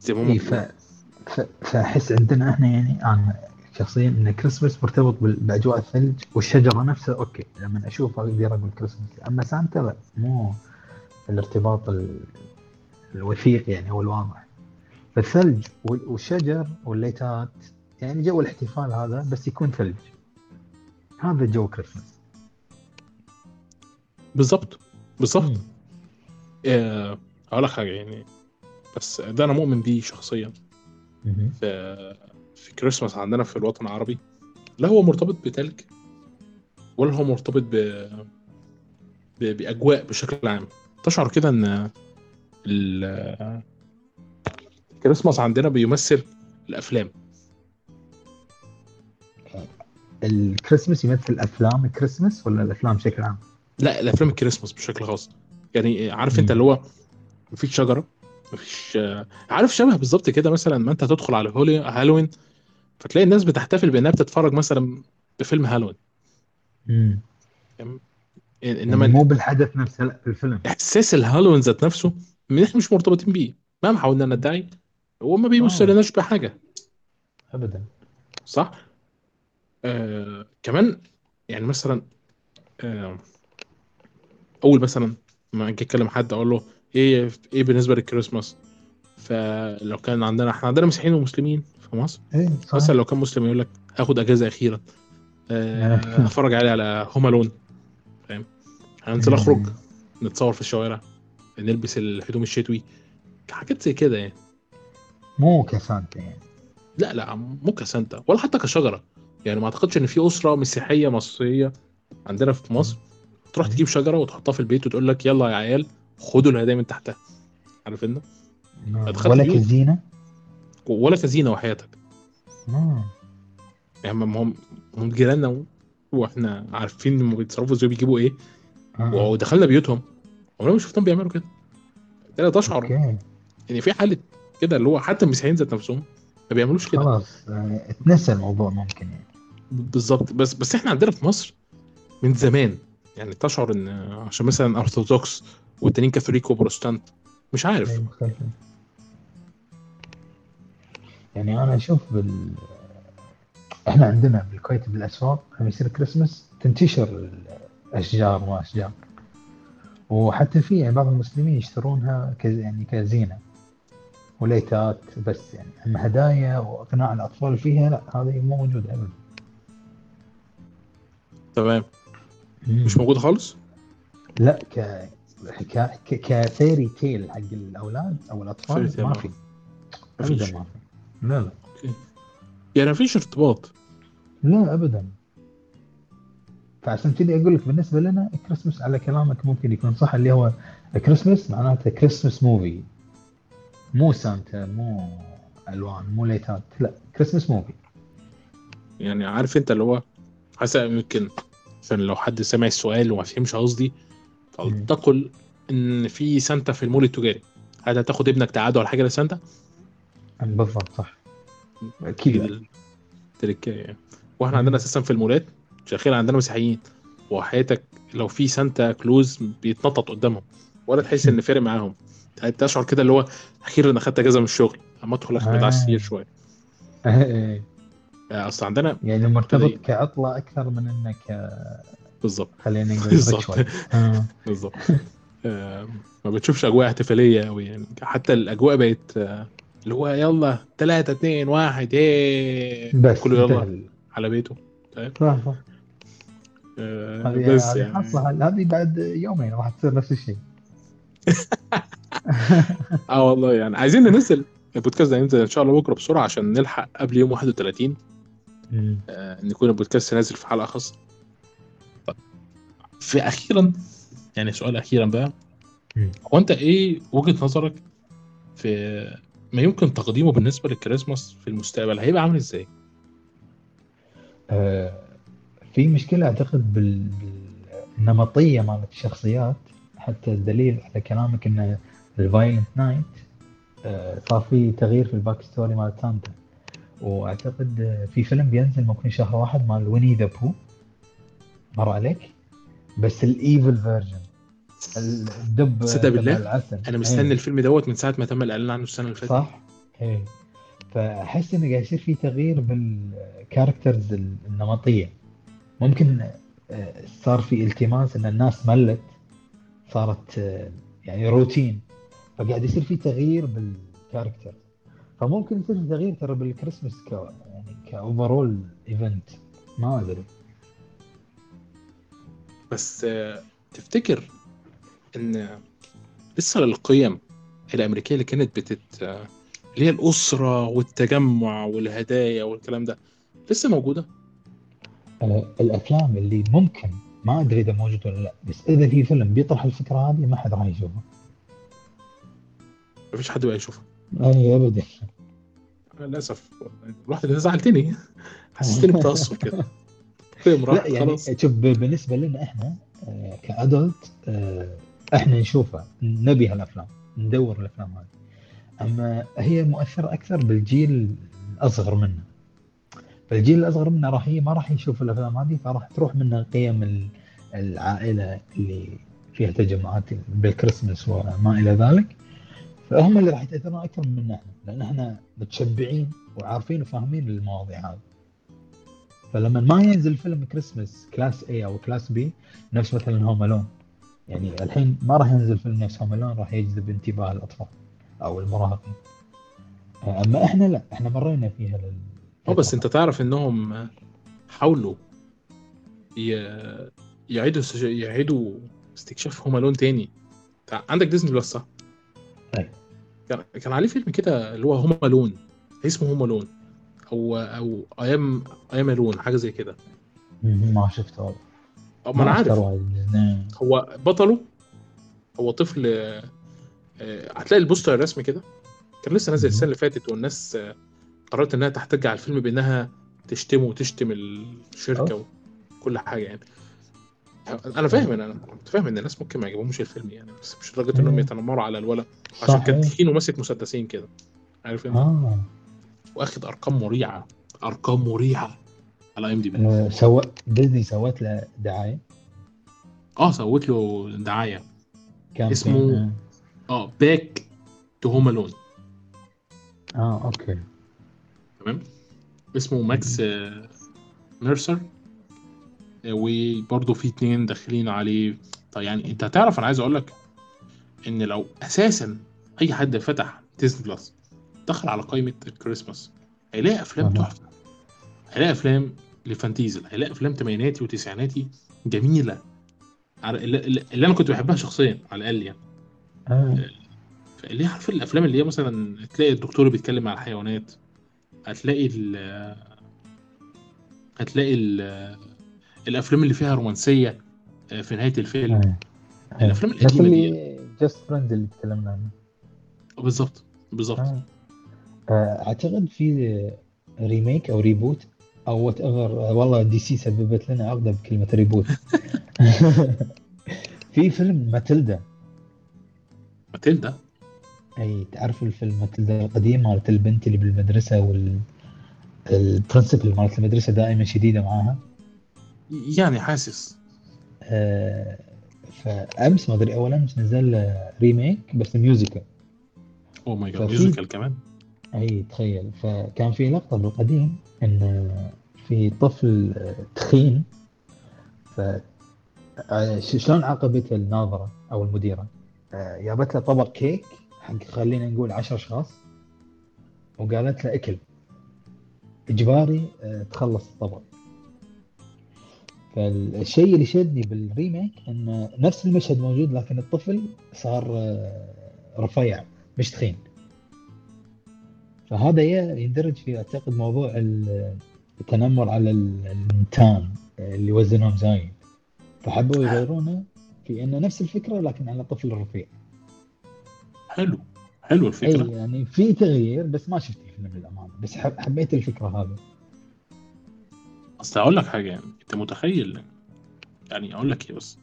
زي ما هم. فأحس عندنا إحنا يعني عن شخصيا إن كريسمس مرتبط بأجواء الثلج والشجرة نفسها. أوكي لما أشوفه أقدر أقول كريسمس. أما سانتا لا مو الارتباط ال... الوثيق يعني هو الواضح فالثلج والشجر والليتات يعني جو الاحتفال هذا بس يكون ثلج. هذا جو كريسمس بالضبط بالضبط. ااا أقول لك حاجة يعني بس ده أنا مؤمن بيه شخصيا في في كريسماس عندنا في الوطن العربي لا هو مرتبط بتلج ولا هو مرتبط ب... ب... بأجواء بشكل عام. تشعر كده إن ال... الكريسماس عندنا بيمثل الافلام. الكريسماس يمثل افلام الكريسماس ولا الافلام بشكل عام؟ لا الافلام الكريسماس بشكل خاص يعني. عارف انت اللي هو مفيش شجره مفيش، عارف شبه بالظبط كده مثلا ما انت تدخل على هالوين فتلاقي الناس بتحتفل بانها بتتفرج مثلا بفيلم هالوين. امم انما مو بالحدث نفسه، لا بالفيلم. احساس الهالوين ذات نفسه من احنا مش مرتبطين بيه مهما حاولنا ندعي، هو ما بيوصلناش بحاجه ابدا. صح. آه كمان يعني مثلا آه اول مثلا ما اجي اتكلم حد اقول له ايه ايه بالنسبه للكريسماس، فلو كان عندنا احنا عندنا مسيحيين ومسلمين في مصر إيه مثلا، لو كان مسلم يقول لك هاخد اجازه اخيرا آه اتفرج عليه على هوم ألون، فاهم؟ هننزل اخرج نتصور في الشوارع نلبس الهدوم الشتوي حاجات زي كده يعني. مو كسانتا يعني، لا لا مو كسانتا ولا حتى كشجره يعني. ما اعتقدش ان في اسره مسيحيه مصريه عندنا في مصر تروح تجيب شجره وتحطها في البيت وتقول لك يلا يا عيال خدوا الهدايا من تحتها، عارفين؟ ولا كزينه ولا كزينه وحياتك. امم يعني هم هم جيراننا واحنا عارفين انهم بيتصرفوا ازاي بيجيبوا ايه آه. ودخلنا بيوتهم عمرنا ما شفتهم بيعملوا كده. انا تشعر ان يعني في حاله كده اللي هو حتى المسيحيين ذات نفسهم ما بيعملوش كده خلاص يعني، اتنسى الموضوع ممكن يعني. بالظبط. بس بس احنا عندنا في مصر من زمان يعني تشعر ان عشان مثلا ارثوذكس والتانيين كاثوليك وبروتستانت مش عارف يعني. انا اشوف بال احنا عندنا بالكويت بالاسواق لما يصير كريسماس تنتشر الاشجار واشجار، وحتى في بعض المسلمين يشترونها كز يعني كزينه وليتات بس يعني. اما هدايا واقناع الاطفال فيها لا، هذه مو موجوده ابدا. تمام. مش موجود خالص. لا ك حكايه كثيري تيل حق الاولاد او الاطفال ما في ابدا، ما في. لا لا اوكي يعني ما فيش ارتباط، لا ابدا. فعشان كده اقول لك بالنسبه لنا الكريسماس على كلامك ممكن يكون صح، اللي هو الكريسماس معناته كريسماس موفي، مو سانتا مو الوان مو ليتات، لا كريسماس موفي يعني. عارف انت اللي هو حسب يمكن عشان لو حد سمع السؤال وما فهمش قصدي، فلتقل ان في سانتا في المول التجاري، هذا هتاخد ابنك تعاده على حاجه لسانتا بالضبط. صح اكيد تركيه يعني. واحنا عندنا اساسا في المولات شاخير عندنا مسيحيين، وحياتك لو في سانتا كلوز بيتنطط قدامهم ولا تحس ان فارق معاهم، تشعر كده اللي هو اخيرا انا خدت اجازه من الشغل اما ادخل اخد عصير شويه. اصل عندنا يعني مرتبط كعطله اكثر من انك بالظبط، خلينا نقول شويه بالظبط. ما بتشوفش اجواء احتفاليه قوي يعني، حتى الاجواء بقت اللي هو يلا ثلاثة اثنين واحد ايه كله يلا على بيته. طيب صح. بس يعني حصل هذه بعد يومين راح تصير نفس الشيء. اه والله يعني عايزين ننزل البودكاست ده ينزل ان شاء الله بكره بسرعه عشان نلحق قبل يوم واحد وثلاثين آه نكون البودكاست نازل في حلقه خاصه. طيب في اخيرا يعني سؤال اخيرا بقى، هو انت ايه وجهه نظرك في ما يمكن تقديمه بالنسبه للكريسماس في المستقبل؟ هيبقى عامل ازاي؟ آه في مشكله اعتقد بالنمطيه مال الشخصيات، حتى الدليل على كلامك ان الفايلنت نايت صار في تغيير في الباك ستوري مال سانتا، واعتقد في فيلم بينزل ممكن شهر واحد مال ويني ذا بو، مر عليك؟ بس الايفل فيرجن الدب العسل. انا مستني هي. الفيلم دوت من ساعه ما تم الاعلان عنه السنه اللي فاتت. صح. اي فاحس انه قاعد يصير في تغيير بالكاركترز النمطيه، ممكن صار في التماس ان الناس ملت صارت يعني روتين، فقاعد يصير في تغيير بالكاركتر. فممكن يصير في تغيير ترى بالكريسماس ك يعني كاوفرول ايفنت، ما ادري. بس تفتكر ان لسه للقيم الامريكيه اللي كانت بتت اللي هي الاسره والتجمع والهدايا والكلام ده لسه موجوده؟ الافلام اللي ممكن ما ادري اذا موجود ولا لا، بس اذا في فيلم بيطرح الفكره هذه ما حد راح يشوفه، مفيش حد بقى يشوفه. أنا أبدا للأسف الواحد اللي زعلتني حسيتني بتأثر كده. لا يعني شوف بالنسبة لنا إحنا كأدلت إحنا نشوفها نبي هالأفلام ندور الأفلام هذه، أما هي مؤثرة أكثر بالجيل الأصغر منا، فالجيل الأصغر منا راح هي ما راح يشوف الأفلام هذه، فراح تروح منها قيم العائلة اللي فيها تجمعات بالكريسماس وما إلى ذلك، فهم اللي راح يتأثرون أكثر منا إحنا، لأن إحنا متشبعين وعارفين وفاهمين المواضيع هذه. فلما ما ينزل فيلم كريسمس كلاس A أو كلاس B نفس مثلا هوم ألون، يعني الحين ما راح ينزل فيلم نفس هوم ألون راح يجذب انتباه الأطفال أو المراهقين، أما إحنا لا، إحنا مرينا فيها لل... أو بس أنت تعرف إنهم حاولوا ي... يعيدوا سج... يعيدوا استكشاف هوم ألون تاني. عندك ديزني بلس صح؟ أي كان كان عليه فيلم كده اللي هو هوم ألون، اسمه هوم ألون أو أو أيام أيام ألون حاجة زي كده. ما شفته. أو ما أنا عارف. هو بطله هو طفل، هتلاقي البوستر الرسمي كده كان لسه نازل السنة اللي فاتت، والناس قررت إنها تحتج على الفيلم بإنها تشتمه وتشتم الشركة وكل حاجة. يعني أنا فاهم إن أنا متفاهم إن الناس ممكن ما يعجبهمش الفيلم يعني، بس مش لدرجة إنهم يتنمروا على الولد عشان كان تخين وماسك مسدسين كده، عارف يعني. آه. واخد ارقام مريعه ارقام مريعه على ام دي بي. سوى ديزني سوت له دعايه اه سوت له دعايه اسمه اه باك تو هوم ألون. اه اوكي تمام. اسمه ماكس ميرسر، وبرضه في اتنين داخلين عليه. طيب يعني انت هتعرف، انا عايز اقول لك ان لو اساسا اي حد فتح ديزني بلس دخل على قائمة الكريسماس هيلاقي أفلام تحفة، هيلاقي أفلام لفانتيزل، هيلاقي أفلام تمانيناتي وتسعيناتي جميلة اللي أنا كنت بحبها شخصيا على الأقل يعني. آه. فاللي عارف الأفلام اللي هي مثلا تلاقي الدكتور بيتكلم على الحيوانات، هتلاقي ال هتلاقي ال الأفلام اللي فيها رومانسية في نهاية الفيلم. آه. آه. الأفلام القديمة دي جاست فريند اللي تكلمنا عنه بالضبط بالضبط. آه. اعتقد في ريميك او ريبوت او وات ايفر، والله دي سي سببت لنا عقده بكلمه ريبوت. في فيلم ماتيلدا. ماتيلدا اي تعرف الفيلم ماتيلدا القديم مالت البنت اللي بالمدرسه والبرنسبل مالت المدرسه دائما شديده معاها يعني حاسس. أه فامس ما ادري اولا مش نزل ريميك بس ميوزيكال. او ماي جاد ميوزيكال كمان اي تخيل. فكان في لقطة بالقديم ان في طفل تخين، ف شلون عاقبته الناظرة او المديرة؟ جابت له طبق كيك حق خلينا نقول عشر اشخاص وقالت له اكل اجباري تخلص الطبق. فالشيء اللي شدني بالريميك ان نفس المشهد موجود لكن الطفل صار رفيع مش تخين، فهذا يندرج في أعتقد موضوع التنمر على الانتان اللي يوزنهم زايد، فحبوا يغيرونه في إنه نفس الفكرة لكن على طفل رفيع. حلو حلو الفكرة. أي يعني في تغيير بس ما شفت الفيلم للأمانة، بس حبيت الفكرة هذه. أصل أقول لك حاجة يعني أنت متخيل، يعني أقول لك إيه بس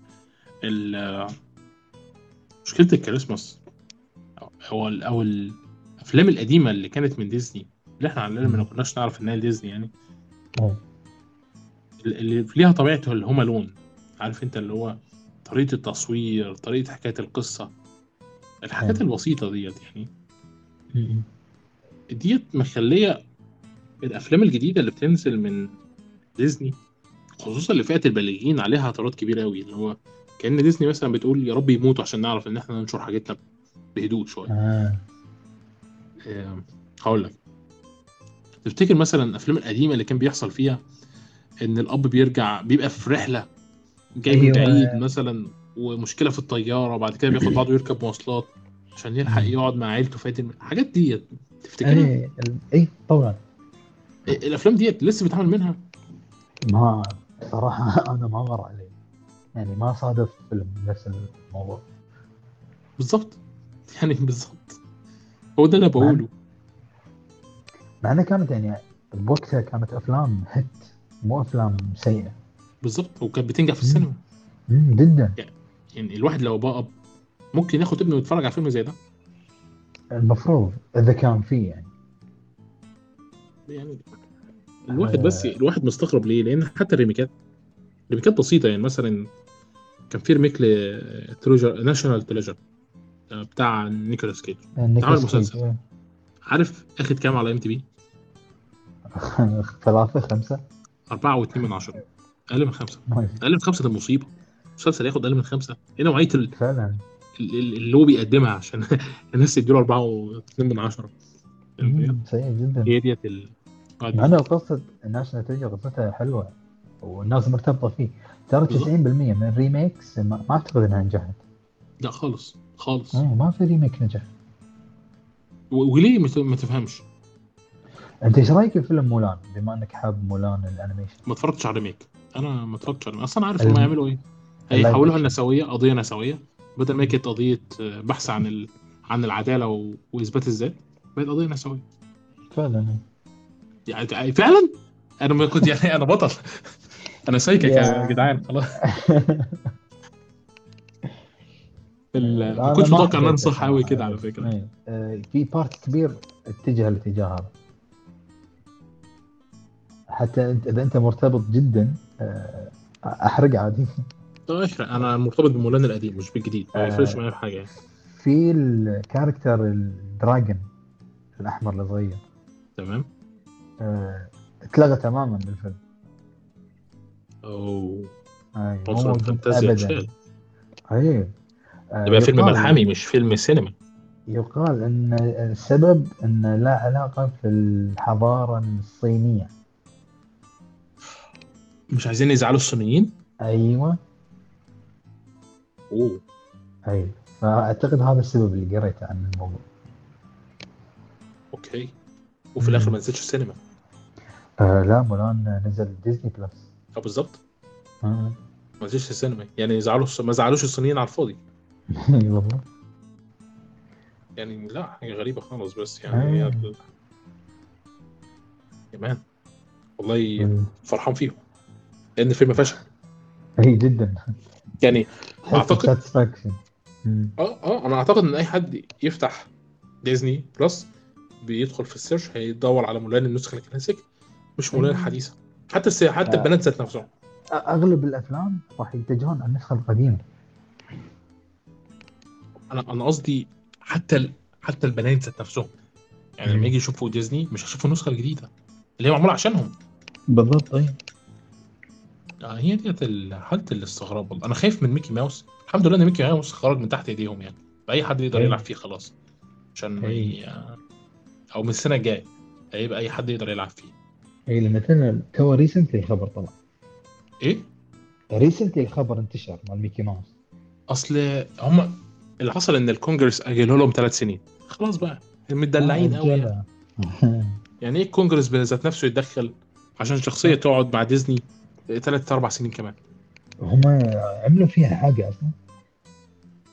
مشكلة الكريسماس هو الأول الأفلام القديمة اللي كانت من ديزني اللي احنا على الأقل ما كناش نعرف إنها ديزني يعني. أوه. اللي ليها طبيعته اللي هما لون، عارف أنت اللي هو طريقة التصوير، طريقة حكاية القصة، الحاجات أوه. البسيطة ديت يعني. أوه. ديت مخلية الأفلام الجديدة اللي بتنزل من ديزني خصوصا اللي فئة البالغين عليها اعتراض كبير أوي، اللي هو كأن ديزني مثلا بتقول يا رب يموتوا عشان نعرف إن احنا ننشر حاجتنا بهدوء شوية. أوه. هقول لك تفتكر مثلا الافلام القديمه اللي كان بيحصل فيها ان الاب بيرجع بيبقى في رحله جاي من بعيد مثلا ومشكله في الطياره، بعد كده بياخد بعضه يركب مواصلات عشان يلحق يقعد مع عيلته فادي الحاجات دي، تفتكرها؟ اي طبعا الافلام ديت لسه بتعمل منها. ما صراحه انا ما مر علي يعني، ما صادف فيلم نفس الموضوع بالظبط يعني بالظبط. هو ده اللي بقوله. مع انها كانت يعني بوقتها كانت افلام هت مو افلام سيئه بالضبط، وكانت بتنجح في السينما امم جدا. يعني الواحد لو بقى ممكن ياخد ابنه ويتفرج على فيلم زي ده المفروض اذا كان فيه يعني يعني الواحد بس الواحد مستغرب ليه، لان حتى الريميكات الريميكات بسيطه. يعني مثلا كان في ريميك لتريجر ناشونال تريجر بتاع نيكولاس كيج، اتعمل مسلسل إيه. عارف اخد كام على ام تي بي؟ ثلاثة خمسة أربعة واثنين من عشرة، أقل من خمسة. أقل من خمسة ده مصيبة، مسلسل ياخد أقل من خمسة. هنا وعيت ال... فعلا اللي هو بيقدمها عشان الناس يديله أربعة واثنين من عشرة سيئة جدا. هي ديت ال... أنا قصة الناس نتيجة قصتها حلوة والناس مرتبطة فيه. ترى تسعين بالمية من الريميكس ما أعتقد أنها نجحت. لا خالص خالص. آه ما في ريميك نجح. وليه ما تفهمش؟ انت ايش رايك في فيلم مولان؟ بما انك حاب مولان الانيميشن. ما اتفرجتش على ريميك، انا ما اتفرجتش على اصلا. عارف هم يعملوا ايه؟ هيحولوها لنسويه، قضيه نسويه، بدل ما كانت قضيه بحث عن ال... عن العداله و... واثبات الذات، بقت قضيه نسويه. فعلا يعني فعلا انا ما كنت يعني انا بطل انا سايكه يا جدعان خلاص. ال... كنت متوقع ان انا صح قوي كده على فكره. في بارت كبير اتجه لاتجاه هذا، حتى انت اذا انت مرتبط جدا احرق عادي. طيب احرق، انا مرتبط بمولان القديم مش بالجديد، ما يفرقش معايا حاجه. في الكاركتر الدراجون الاحمر الصغير تمام اتلغى تماما بالفيلم. اوه اي فانتازيا اي ده فيلم ملحمي مش فيلم سينما. يقال ان السبب ان لا علاقه في الحضاره الصينيه، مش عايزين يزعلوا الصينيين. ايوه اوه ايوه، فاعتقد هذا السبب اللي قريته عن الموضوع. اوكي، وفي مم. الاخر ما نزلش السينما. آه لا مولان نزل ديزني بلس. اه بالظبط آه. ما نزلش السينما يعني يزعلوا ما زعلوش الصينيين على الفاضي. والله يعني لا حاجه غريبه خالص. بس يعني آه. يا كمان والله مم. فرحان فيهم لأن الفيلم فشل. اي جدا يعني اعتقد اه اه انا اعتقد ان اي حد يفتح ديزني بلس بيدخل في السيرش هيدور على مولان النسخه الكلاسيك مش مولان الحديثه. حتى الس... حتى آه. البنات ذات نفسهم اغلب الافلام راح يتجهون على النسخه القديمه. انا انا قصدي حتى ال... حتى البنات ذات نفسهم يعني لما يجي يشوفوا ديزني مش هيشوفوا النسخه الجديده اللي هي معموله عشانهم بالضبط. اي هي ديت حالة الاستغراب. انا خايف من ميكي ماوس، الحمد لله ان ميكي ماوس خرج من تحت ايديهم يعني باي حد يقدر يلعب فيه خلاص، عشان هي او من السنه الجايه هيبقى اي حد يقدر يلعب فيه. اي لما كان تو ريسنتلي الخبر طلع ايه ريسنتلي الخبر انتشر مع ميكي ماوس. اصل هم اللي حصل ان الكونجرس اجله لهم ثلاث سنين خلاص بقى المدلعين قوي يعني. يعني ايه الكونجرس بذات نفسه يتدخل عشان شخصيه تقعد مع ديزني ثلاث أربع سنين كمان؟ هما عملوا فيها حاجة أصلا؟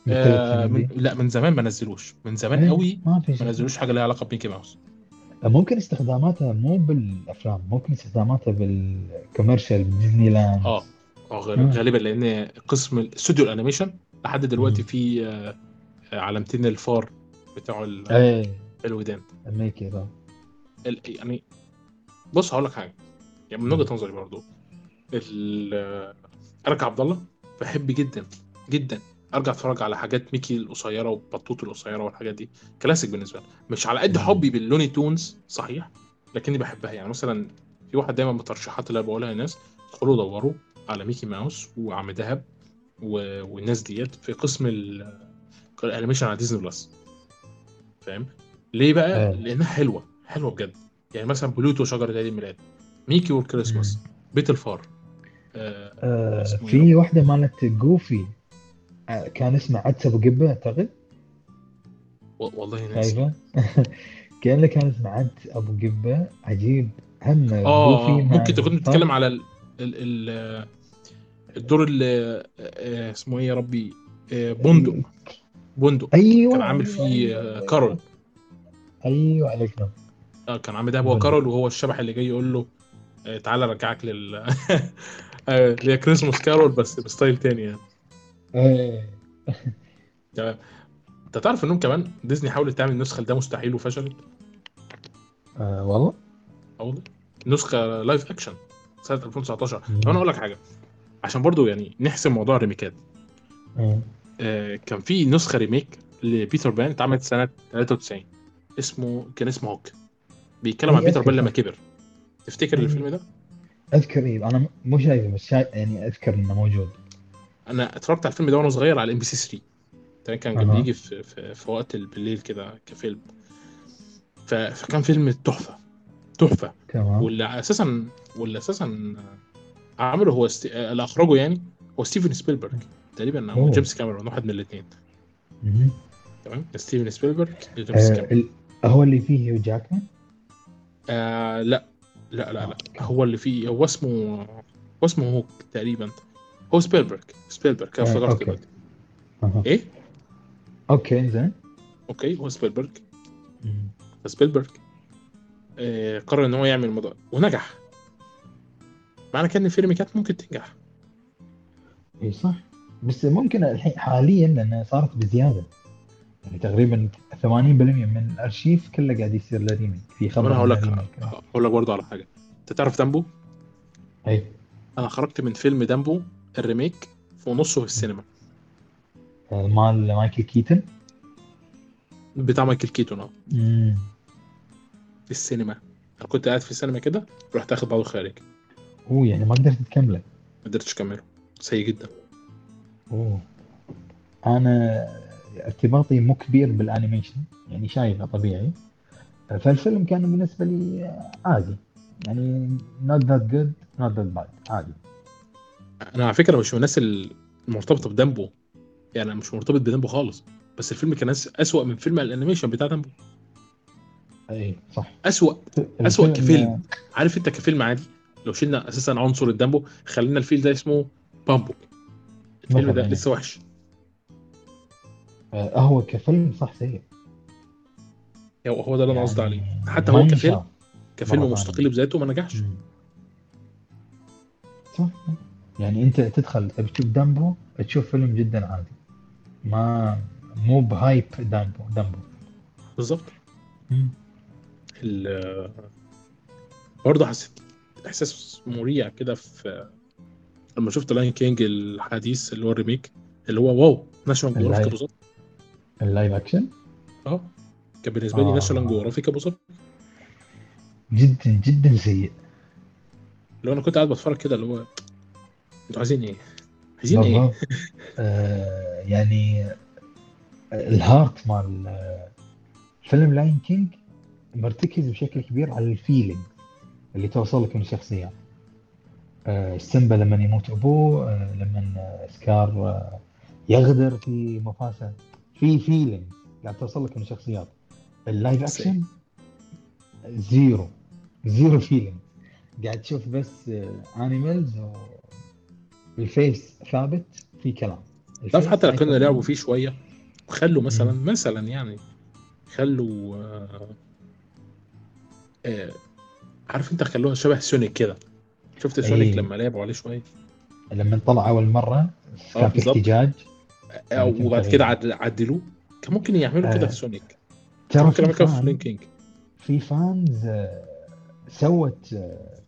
آه من لا من زمان ما نزلوش، من زمان ايه؟ قوي ما, ما نزلوش حاجة لها علاقة بميكي ماوس. ممكن استخداماتها مو بالأفلام، ممكن استخداماتها بالكوميرشال ديزني لاند. آه آه غالبا لأن قسم الاستوديو الأنيميشن لحد دلوقتي في آه علامتين الفار بتاعه ال ايه. الودان الميكي ده ال... يعني بص هقول لك حاجة يعني من وجهة نظري برضو. أرجع عبد الله بحب جدا جدا أرجع أتفرج على حاجات ميكي القصيرة وبطوط القصيرة والحاجات دي كلاسيك بالنسبة لي. مش على قد حبي باللوني تونز صحيح، لكني بحبها. يعني مثلا في واحد دايما بترشيحات اللي بقولها للناس ادخلوا دوروا على ميكي ماوس وعم دهب و... والناس ديت في قسم الانيميشن على ديزني بلس. فاهم ليه بقى؟ لأنها حلوة حلوة بجد. يعني مثلا بلوتو شجرة عيد الميلاد، ميكي والكريسماس، بيت الفار، آه آه في واحدة مالت جوفي كان اسمها عدسة بقبة أعتقد والله ناسي كان لك كان اسمها عدس أبو قبة عجيب هم آه جوفي. ممكن تكون تتكلم على ال ال ال الدور اللي اسمه ايه يا ربي بندق بندق أيوة. كان عامل فيه كارول ايوه عليك نور. اه كان عم دهب وكارول وهو الشبح اللي جاي يقول له اه تعالى رجعك لل ليا كريسماس كارول بس بستايل تاني يعني. ايه تمام. انت تعرف انهم كمان ديزني حاولت تعمل نسخه ده مستحيل وفشلت. اه والله والله نسخه لايف اكشن سنه ألفين وتسعتاشر. طب انا اقول لك حاجه عشان برضو يعني نحسم موضوع الريميكات. آه كان في نسخه ريميك لبيتر بان اتعملت سنه تلاتة وتسعين اسمه كان اسمه هوك بيتكلم عن بيتر بان لما كبر. تفتكر الفيلم ده؟ اذكر ايه انا مو شايفه بس شايف يعني اذكر انه موجود. انا اتفرجت على الفيلم ده وانا صغير على ام بي سي ثلاثة كان كان بيجي في, في في وقت بالليل كده كفيلم. فكان فيلم تحفه تحفه واللي اساسا واللي اساسا عمله هو است... اللي اخرجه يعني هو ستيفن سبيلبرغ تقريبا او جيمس كاميرون واحد من الاثنين. تمام ستيفن سبيلبرغ جيمس كاميرون هو اللي فيه هيو جاكمان. آه لا لا لا لا هو اللي فيه هو اسمه اسمه هوك تقريبا هو سبيلبرغ سبيلبرغ كان فكرت كده ايه اوكي زين اوكي هو سبيلبرغ. سبيلبرغ آه قرر ان هو يعمل الموضوع ونجح. معنى كان الفيلم كانت ممكن تنجح. اي صح بس ممكن الحين حاليا لانها صارت بزياده يعني تقريبا ثمانين بالمية من الارشيف كله قاعد يصير لريميك في خبر. انا هقول لك هقول لك برضه على حاجه. انت تعرف دامبو؟ اي انا خرجت من فيلم دامبو الريميك في نصه في السينما. مال مايكل كيتون بتاع مايكل كيتون اه في السينما. انا كنت قاعد في السينما كده رحت اخد بعض الخارج. اوه يعني ما قدرت تكمله؟ ما قدرتش اكمله سيء جدا. اوه انا ارتباطي مو كبير بالانيميشن يعني شايفه طبيعي فالفيلم كان بالنسبه لي عادي يعني not that good not that bad عادي. انا على فكره مش من الناس المرتبطه بدمبو يعني مش مرتبط بدمبو خالص بس الفيلم كان اسوأ من فيلم الانيميشن بتاع دمبو. اي صح اسوأ اسوأ كفيلم. عارف انت كفيلم عادي لو شلنا اساسا عنصر الدمبو خلينا الفيل ده اسمه بامبو الفيلم ده لسه وحش. هو كفيلم صح سيء هو هو ده اللي انا قصدي عليه. حتى هو كفيلم كفيلم مستقل بذاته ما نجحش. صح يعني انت تدخل تبي تشوف دمبو تشوف فيلم جدا عادي ما مو بهايب دمبو دمبو بالظبط. ال برضه حسيت احساس مريع كده في لما شفت لاين كينج الحديث اللي هو الريميك اللي هو واو ناشونال جيوغرافيك بالظبط اللايف اكشن. اه كان بالنسبه لي ناشونال جيوغرافيك بالظبط جدا جدا سيء. لو انا كنت قاعد بتفرج كده اللي هو انتوا عايزين ايه عايزين ايه آه يعني الهارت مال فيلم لاين كينج مرتكز بشكل كبير على الفيلينج اللي توصل لك من الشخصية. آه سيمبا لما يموت ابوه آه لما سكار آه يغدر في مفاسة في فيلينج قاعد توصل لك من الشخصيات. اللايف اكشن زيرو زيرو فيلينج قاعد تشوف بس آه انيمالز و... الفيس ثابت في كلام. طب حتى لو كنا لعبوا فيه شوية خلوا مثلا م. مثلا يعني خلوا آه آه عارف انت خلوها شبه سونيك كده. شفت سونيك أيه. لما لعبوا عليه شوية لما طلع اول مرة كان في احتجاج وبعد كده عدلوه كان ممكن يعملوا كده آه. في سونيك ترى كلام كان في لاين كينج في فانز سوت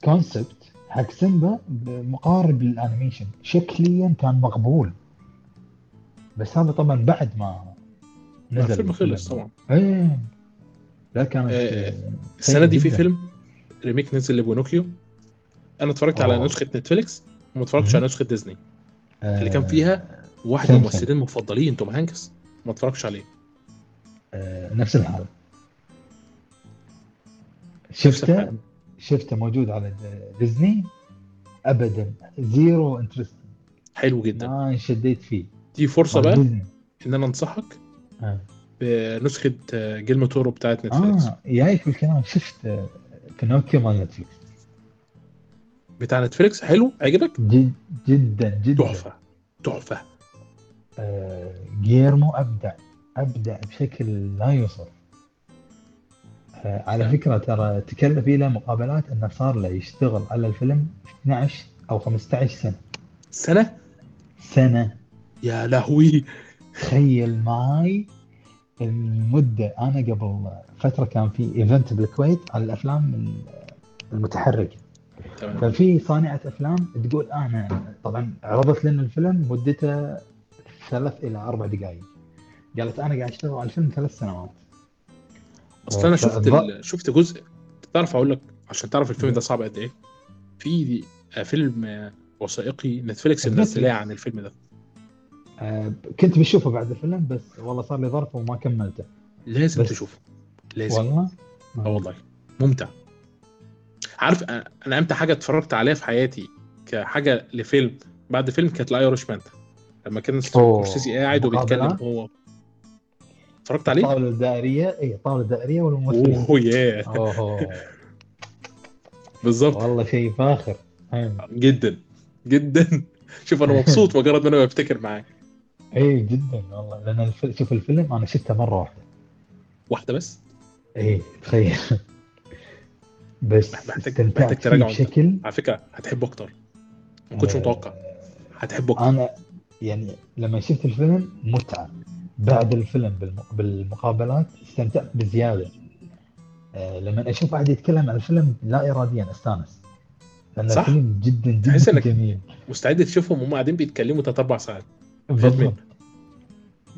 كونسبت حق سيمبا مقارب للانيميشن شكليا كان مقبول بس هذا طبعا بعد ما نزل الفيلم خلص طبعا. ايه لا كانت آه. السنة دي في فيلم ريميك نزل لبونوكيو. انا اتفرجت على نسخه نتفليكس وما اتفرجتش على نسخه ديزني آه اللي كان فيها واحد من الممثلين المفضلين توم هانكس ما اتفرجتش عليه. آه نفس الحاله شفته شفته موجود على ديزني ابدا زيرو انترست حلو جدا ما شديت فيه. دي فرصه بقى ديزني. ان انا انصحك آه. بنسخه جيلمو تورو بتاعه نتفليكس. اه جاي في الكلام شفت بينوكيو مال نتفليكس بتاع نتفليكس حلو عجبك جد جدا جدا تحفه تحفه. آه جيرمو ابدع ابدع بشكل لا يوصف على فكرة ترى تكلم فيه له مقابلات أنه صار له يشتغل على الفيلم اثني عشر أو خمسة عشر سنة سنة؟ سنة يا لهوي. تخيل معي المدة. أنا قبل فترة كان في إيفنت بالكويت على الأفلام المتحركة، ففي صانعة أفلام تقول أنا طبعا عرضت لنا الفيلم مدته ثلاث إلى أربع دقائق، قالت أنا قاعد أشتغل على الفيلم ثلاث سنوات. أصلا أنا شفت ال... شفت جزء، تعرف أقول لك عشان تعرف الفيلم ده صعب قد إيه. في فيلم وثائقي نتفليكس منزلاه عن الفيلم ده، أه كنت بشوفه بعد الفيلم بس والله صار لي ظرف وما كملته. لازم تشوفه، لازم والله. آه والله ممتع. عارف أنا أمتع حاجة اتفرجت عليها في حياتي كحاجة لفيلم بعد فيلم كانت الآيرشمان، لما كان سكورسيزي قاعد وبيتكلم هو. اتفرجت عليه؟ الطاولة الدائرية. ايه الطاولة الدائرية والممثلين. اوه ياه بالظبط. والله شيء فاخر جدا جدا. شوف انا مبسوط مجرد ما انا بفتكر معاك. ايه جدا والله، لان الفيلم شوف الفيلم انا شفته مرة واحدة واحدة بس. ايه تخيل بس محتاج تراجعه بشكل، على فكرة هتحبه اكتر، ما كنتش متوقع هتحبه اكتر. انا يعني لما شفت الفيلم متعة، بعد الفيلم بالمقابلات استمتعت بزيادة. أه لما أشوف أحد يتكلم عن الفيلم لا إراديا أستانس، لأن الفيلم جدا جدا جميل. مستعد تشوفهم وهم قاعدين بيتكلموا تلات أربع ساعات بالضبط،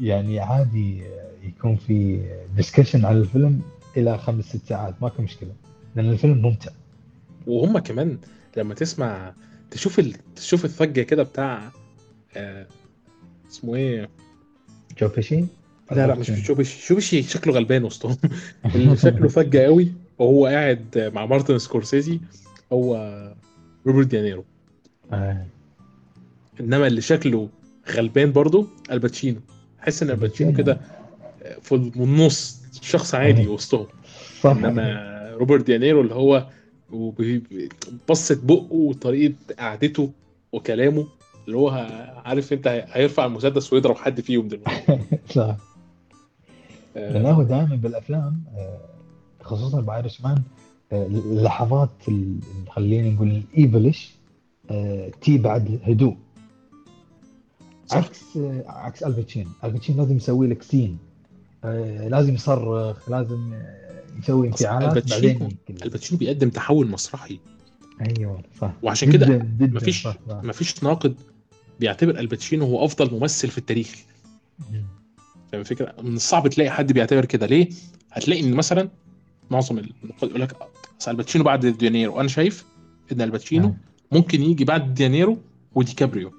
يعني عادي يكون في ديسكشن على الفيلم إلى خمس ست ساعات ماكو مشكلة، لأن الفيلم ممتع. وهم كمان لما تسمع تشوف ال... تشوف الثقة كده بتاع آه... اسمه إيه شوبشي؟ لا لا مش شوبشي، شوبشي شكله غلبان وسطهم اللي شكله فجأة قوي، وهو قاعد مع مارتن سكورسيزي هو روبرت دينيرو. آه. إنما اللي شكله غلبان برضو الباتشينو، حس إن الباتشينو كده في النص شخص عادي آه. وسطهم، إنما روبرت دينيرو اللي هو بصت بقه وطريقة قعدته وكلامه اللي هو عارف انت هيرفع المسدس ويضرب حد فيهم دلوقتي. صح. لا هو دائما بالافلام خصوصا بايرشمان لحظات خلينا نقول الايفلش تي بعد هدوء، عكس عكس الباتشينو. الباتشينو لازم يسوي لك سين، لازم يصرخ، لازم يسوي انفعالات. بعدين الباتشينو بيقدم تحول مسرحي. ايوه صح. وعشان كده مفيش صح صح. مفيش ناقد بيعتبر الباتشينو هو افضل ممثل في التاريخ. فاهم الفكره؟ من الصعب تلاقي حد بيعتبر كده. ليه؟ هتلاقي ان مثلا معظم النقاد يقول لك الباتشينو بعد دينيرو. انا شايف ان الباتشينو مم. ممكن يجي بعد دينيرو ودي كابريو،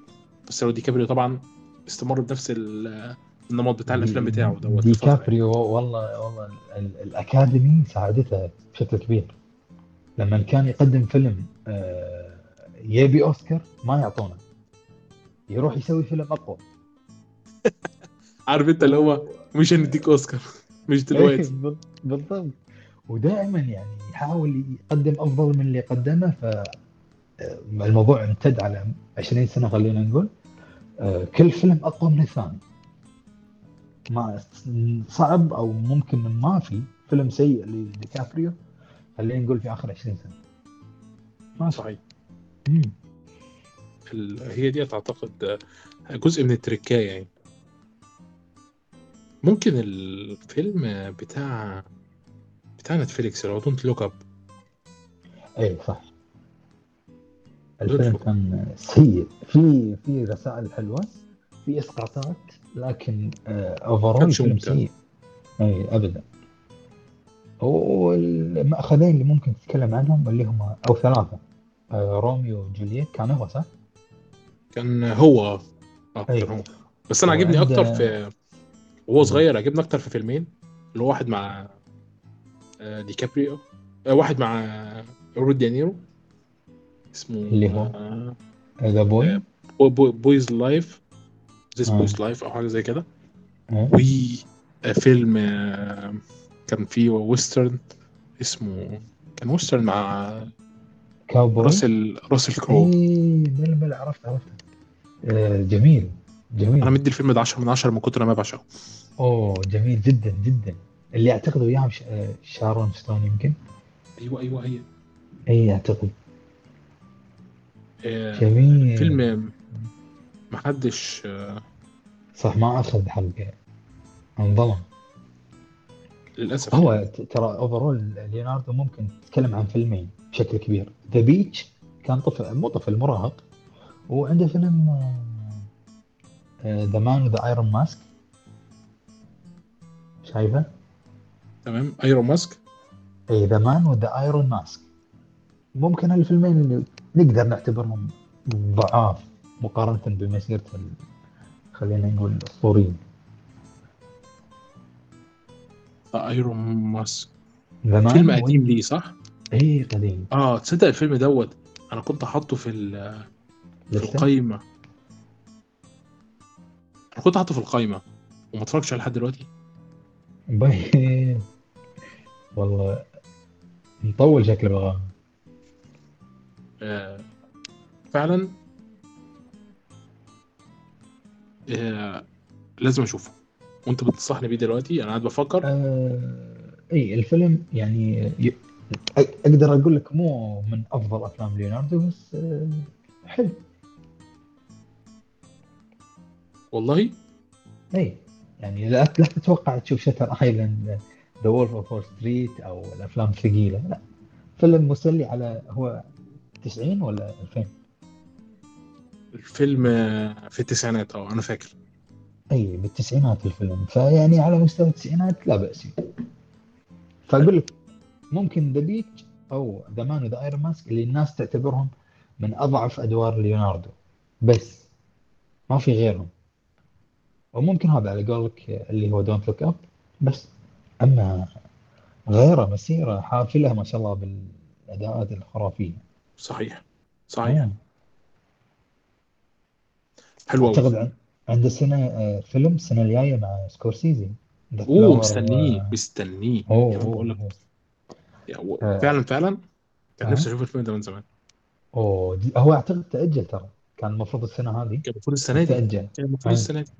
بس لو دي كابريو طبعا استمر بنفس النمط بتاع الافلام بتاعه دوت. دي كابريو والله والله الاكاديمي ساعدته بشكل كبير، لما كان يقدم فيلم يبي أوسكار ما يعطونه، يروح يسوي فيلم أقوى. عارف انت اللي هو مش هنديك أوسكار مش دلوقتي. بالضبط. ودائما يعني يحاول يقدم أفضل من اللي قدمه، فالموضوع امتد على عشرين سنة خلينا نقول، كل فيلم أقوى من الثاني. ما صعب أو ممكن ما في فيلم سيء لديكابريو خلينا نقول في آخر عشرين سنة. ما صحيح. مم. هي دي تعتقد جزء من التركاية يعني. ممكن الفيلم بتاع بتاع نتفليكس اللي هو دونت لوك اب. ايه صح. الفيلم كان سيء، في في رسائل حلوة، في اسقاطات، لكن اوفرول فيلم سيء. ايه ابدا. والمأخذين اللي ممكن تتكلم عنهم اللي هم أو ثلاثة، روميو وجولييت كان هو صح؟ كان هو أكتر. أيوة. هو. بس أنا عجبني أكتر في وهو صغير، عجبني أكتر في فيلمين، اللي هو واحد مع دي كابريو، واحد مع روبرت دينيرو اسمه اللي هو ذا بوي بويز لايف ذيس بويز لايف أو حاجة زي كده. وفيلم كان فيه ويسترن اسمه كان ويسترن مع كاوبوي راسل راسل كرو. ايه بل بل عرفت عرفت آه جميل جميل. انا مدي الفيلم ده عشرة من عشرة من كتر ما بعشقه. اوه جميل جدا جدا. اللي اعتقد وياهم ش... شارون ستون يمكن. ايوه ايوه هي اي اعتقد. آه جميل فيلم محدش آه صح ما اخذ حقه انظلم للاسف. هو ترى اوفرول ليوناردو ممكن تتكلم عن فيلمين بشكل كبير. ذا بيتش كان طفل مو طفل مراهق، وعنده فيلم ذا مان وذا ايرون ماسك. شايفه؟ تمام. ايرون ماسك اي ذا مان وذا ايرون ماسك. ممكن هالفيلمين اللي نقدر نعتبرهم ضعاف مقارنه بمسيره ال... خلينا نقول الصورين. ايرون ماسك فيلم قديم لي صح؟ اي قديم. اه تصدق الفيلم دوت انا كنت احطه في في القائمه، كنت احطه في القائمه وما اتفرجتش على حد دلوقتي. باي والله مطول شكله بقى. آه فعلا آه لازم اشوفه. وانت بتصحني بيه دلوقتي انا قاعد بفكر. آه اي الفيلم يعني ي... اقدر اقول لك مو من افضل افلام ليوناردو بس آه حلو والله. اي يعني لا تتوقع تشوف شتر ايلاند ذا وولف اوف وول ستريت او الافلام الثقيله، لا فيلم مسلي على. هو تسعين ولا ألفين الفيلم؟ في التسعينات اه انا فاكر. اي بالتسعينات الفيلم، فيعني على مستوى التسعينات لا باس. فاقول لك ممكن ذا بيتش او ذا مان وذا ايرون ماسك اللي الناس تعتبرهم من اضعف ادوار ليوناردو بس ما في غيرهم، وممكن هذا على قولك اللي هو دونت لوك اب. بس اما غيره مسيره حافله ما شاء الله بالاداءات الخرافيه. صحيح صحيح يعني. حلو أعتقد عند السنه فيلم السنه الجايه مع سكورسيزي. اوه مستنيه مستنيه بقول لك فعلا فعلا كان آه. نفسي اشوف الفيلم ده من زمان. اوه هو اعتقد تاجل ترى، كان المفروض السنه هذه، كان المفروض السنه دي تاجل، كان المفروض السنه دي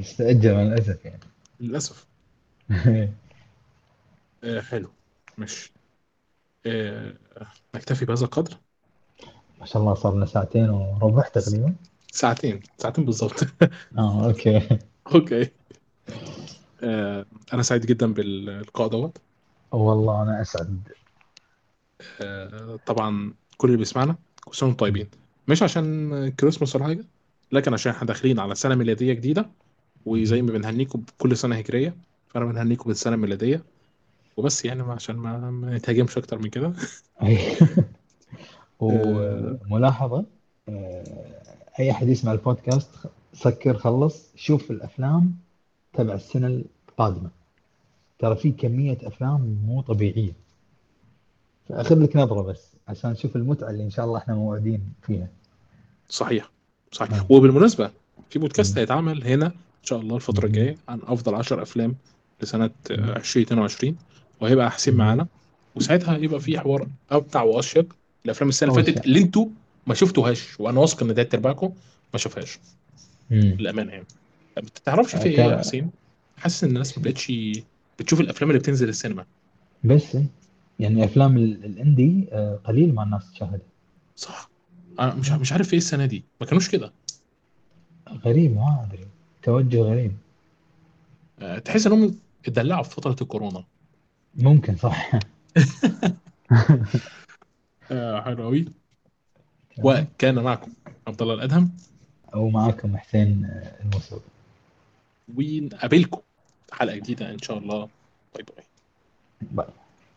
استأجل من الأسف يعني للأسف. آه حلو مش آه نكتفي بهذا القدر ما شاء الله. صار لنا ساعتين وربع تقريبا. ساعتين ساعتين بالضبط. اه اوكي اوكي آه انا سعيد جدا باللقاء دوت. والله انا اسعد. آه طبعا كل اللي بيسمعنا كل سنه طيبين، مش عشان كريسماس ولا حاجه لكن عشان احنا داخلين على سنه ميلاديه جديده، وزي ما بنهنيكم كل سنه هجريه فانا بنهنيكم بالسنه الميلاديه وبس يعني عشان ما نتهاجمش اكتر من كده. وملاحظه اي حد يسمع البودكاست سكر خلص شوف الافلام تبع السنه القادمه، ترى في كميه افلام مو طبيعيه، فاخذ لك نظره بس عشان نشوف المتعه اللي ان شاء الله احنا موعدين فيها. صحيح صحيح. وبالمناسبه في بودكاست هيتعمل هنا ان شاء الله الفتره الجايه عن افضل عشر افلام لسنه ألفين واثنين وعشرين، وهيبقى حسين معانا وساعتها يبقى في حوار ابدع واشيق الافلام السنه فاتت اللي انتوا ما شفتوهاش، وانا واثق ان ده تربعكم ما شافهاش للامانه. يعني ما تعرفش في ايه يا حسين؟ حاسس ان الناس ما بقتش بتشوف الافلام اللي بتنزل السينما بس، يعني افلام الاندي قليل ما الناس تشاهدها. صح انا مش مش عارف ايه السنه دي ما كانوش كده. غريب ما ادري توجه غريب. أه تحس انهم اتدلعوا في فتره الكورونا ممكن. صح. اه حلو قوي. وكان معكم عبد الله الادهم ومعكم حسين الموسوي، ونقابلكم في حلقه جديده ان شاء الله. باي باي باي.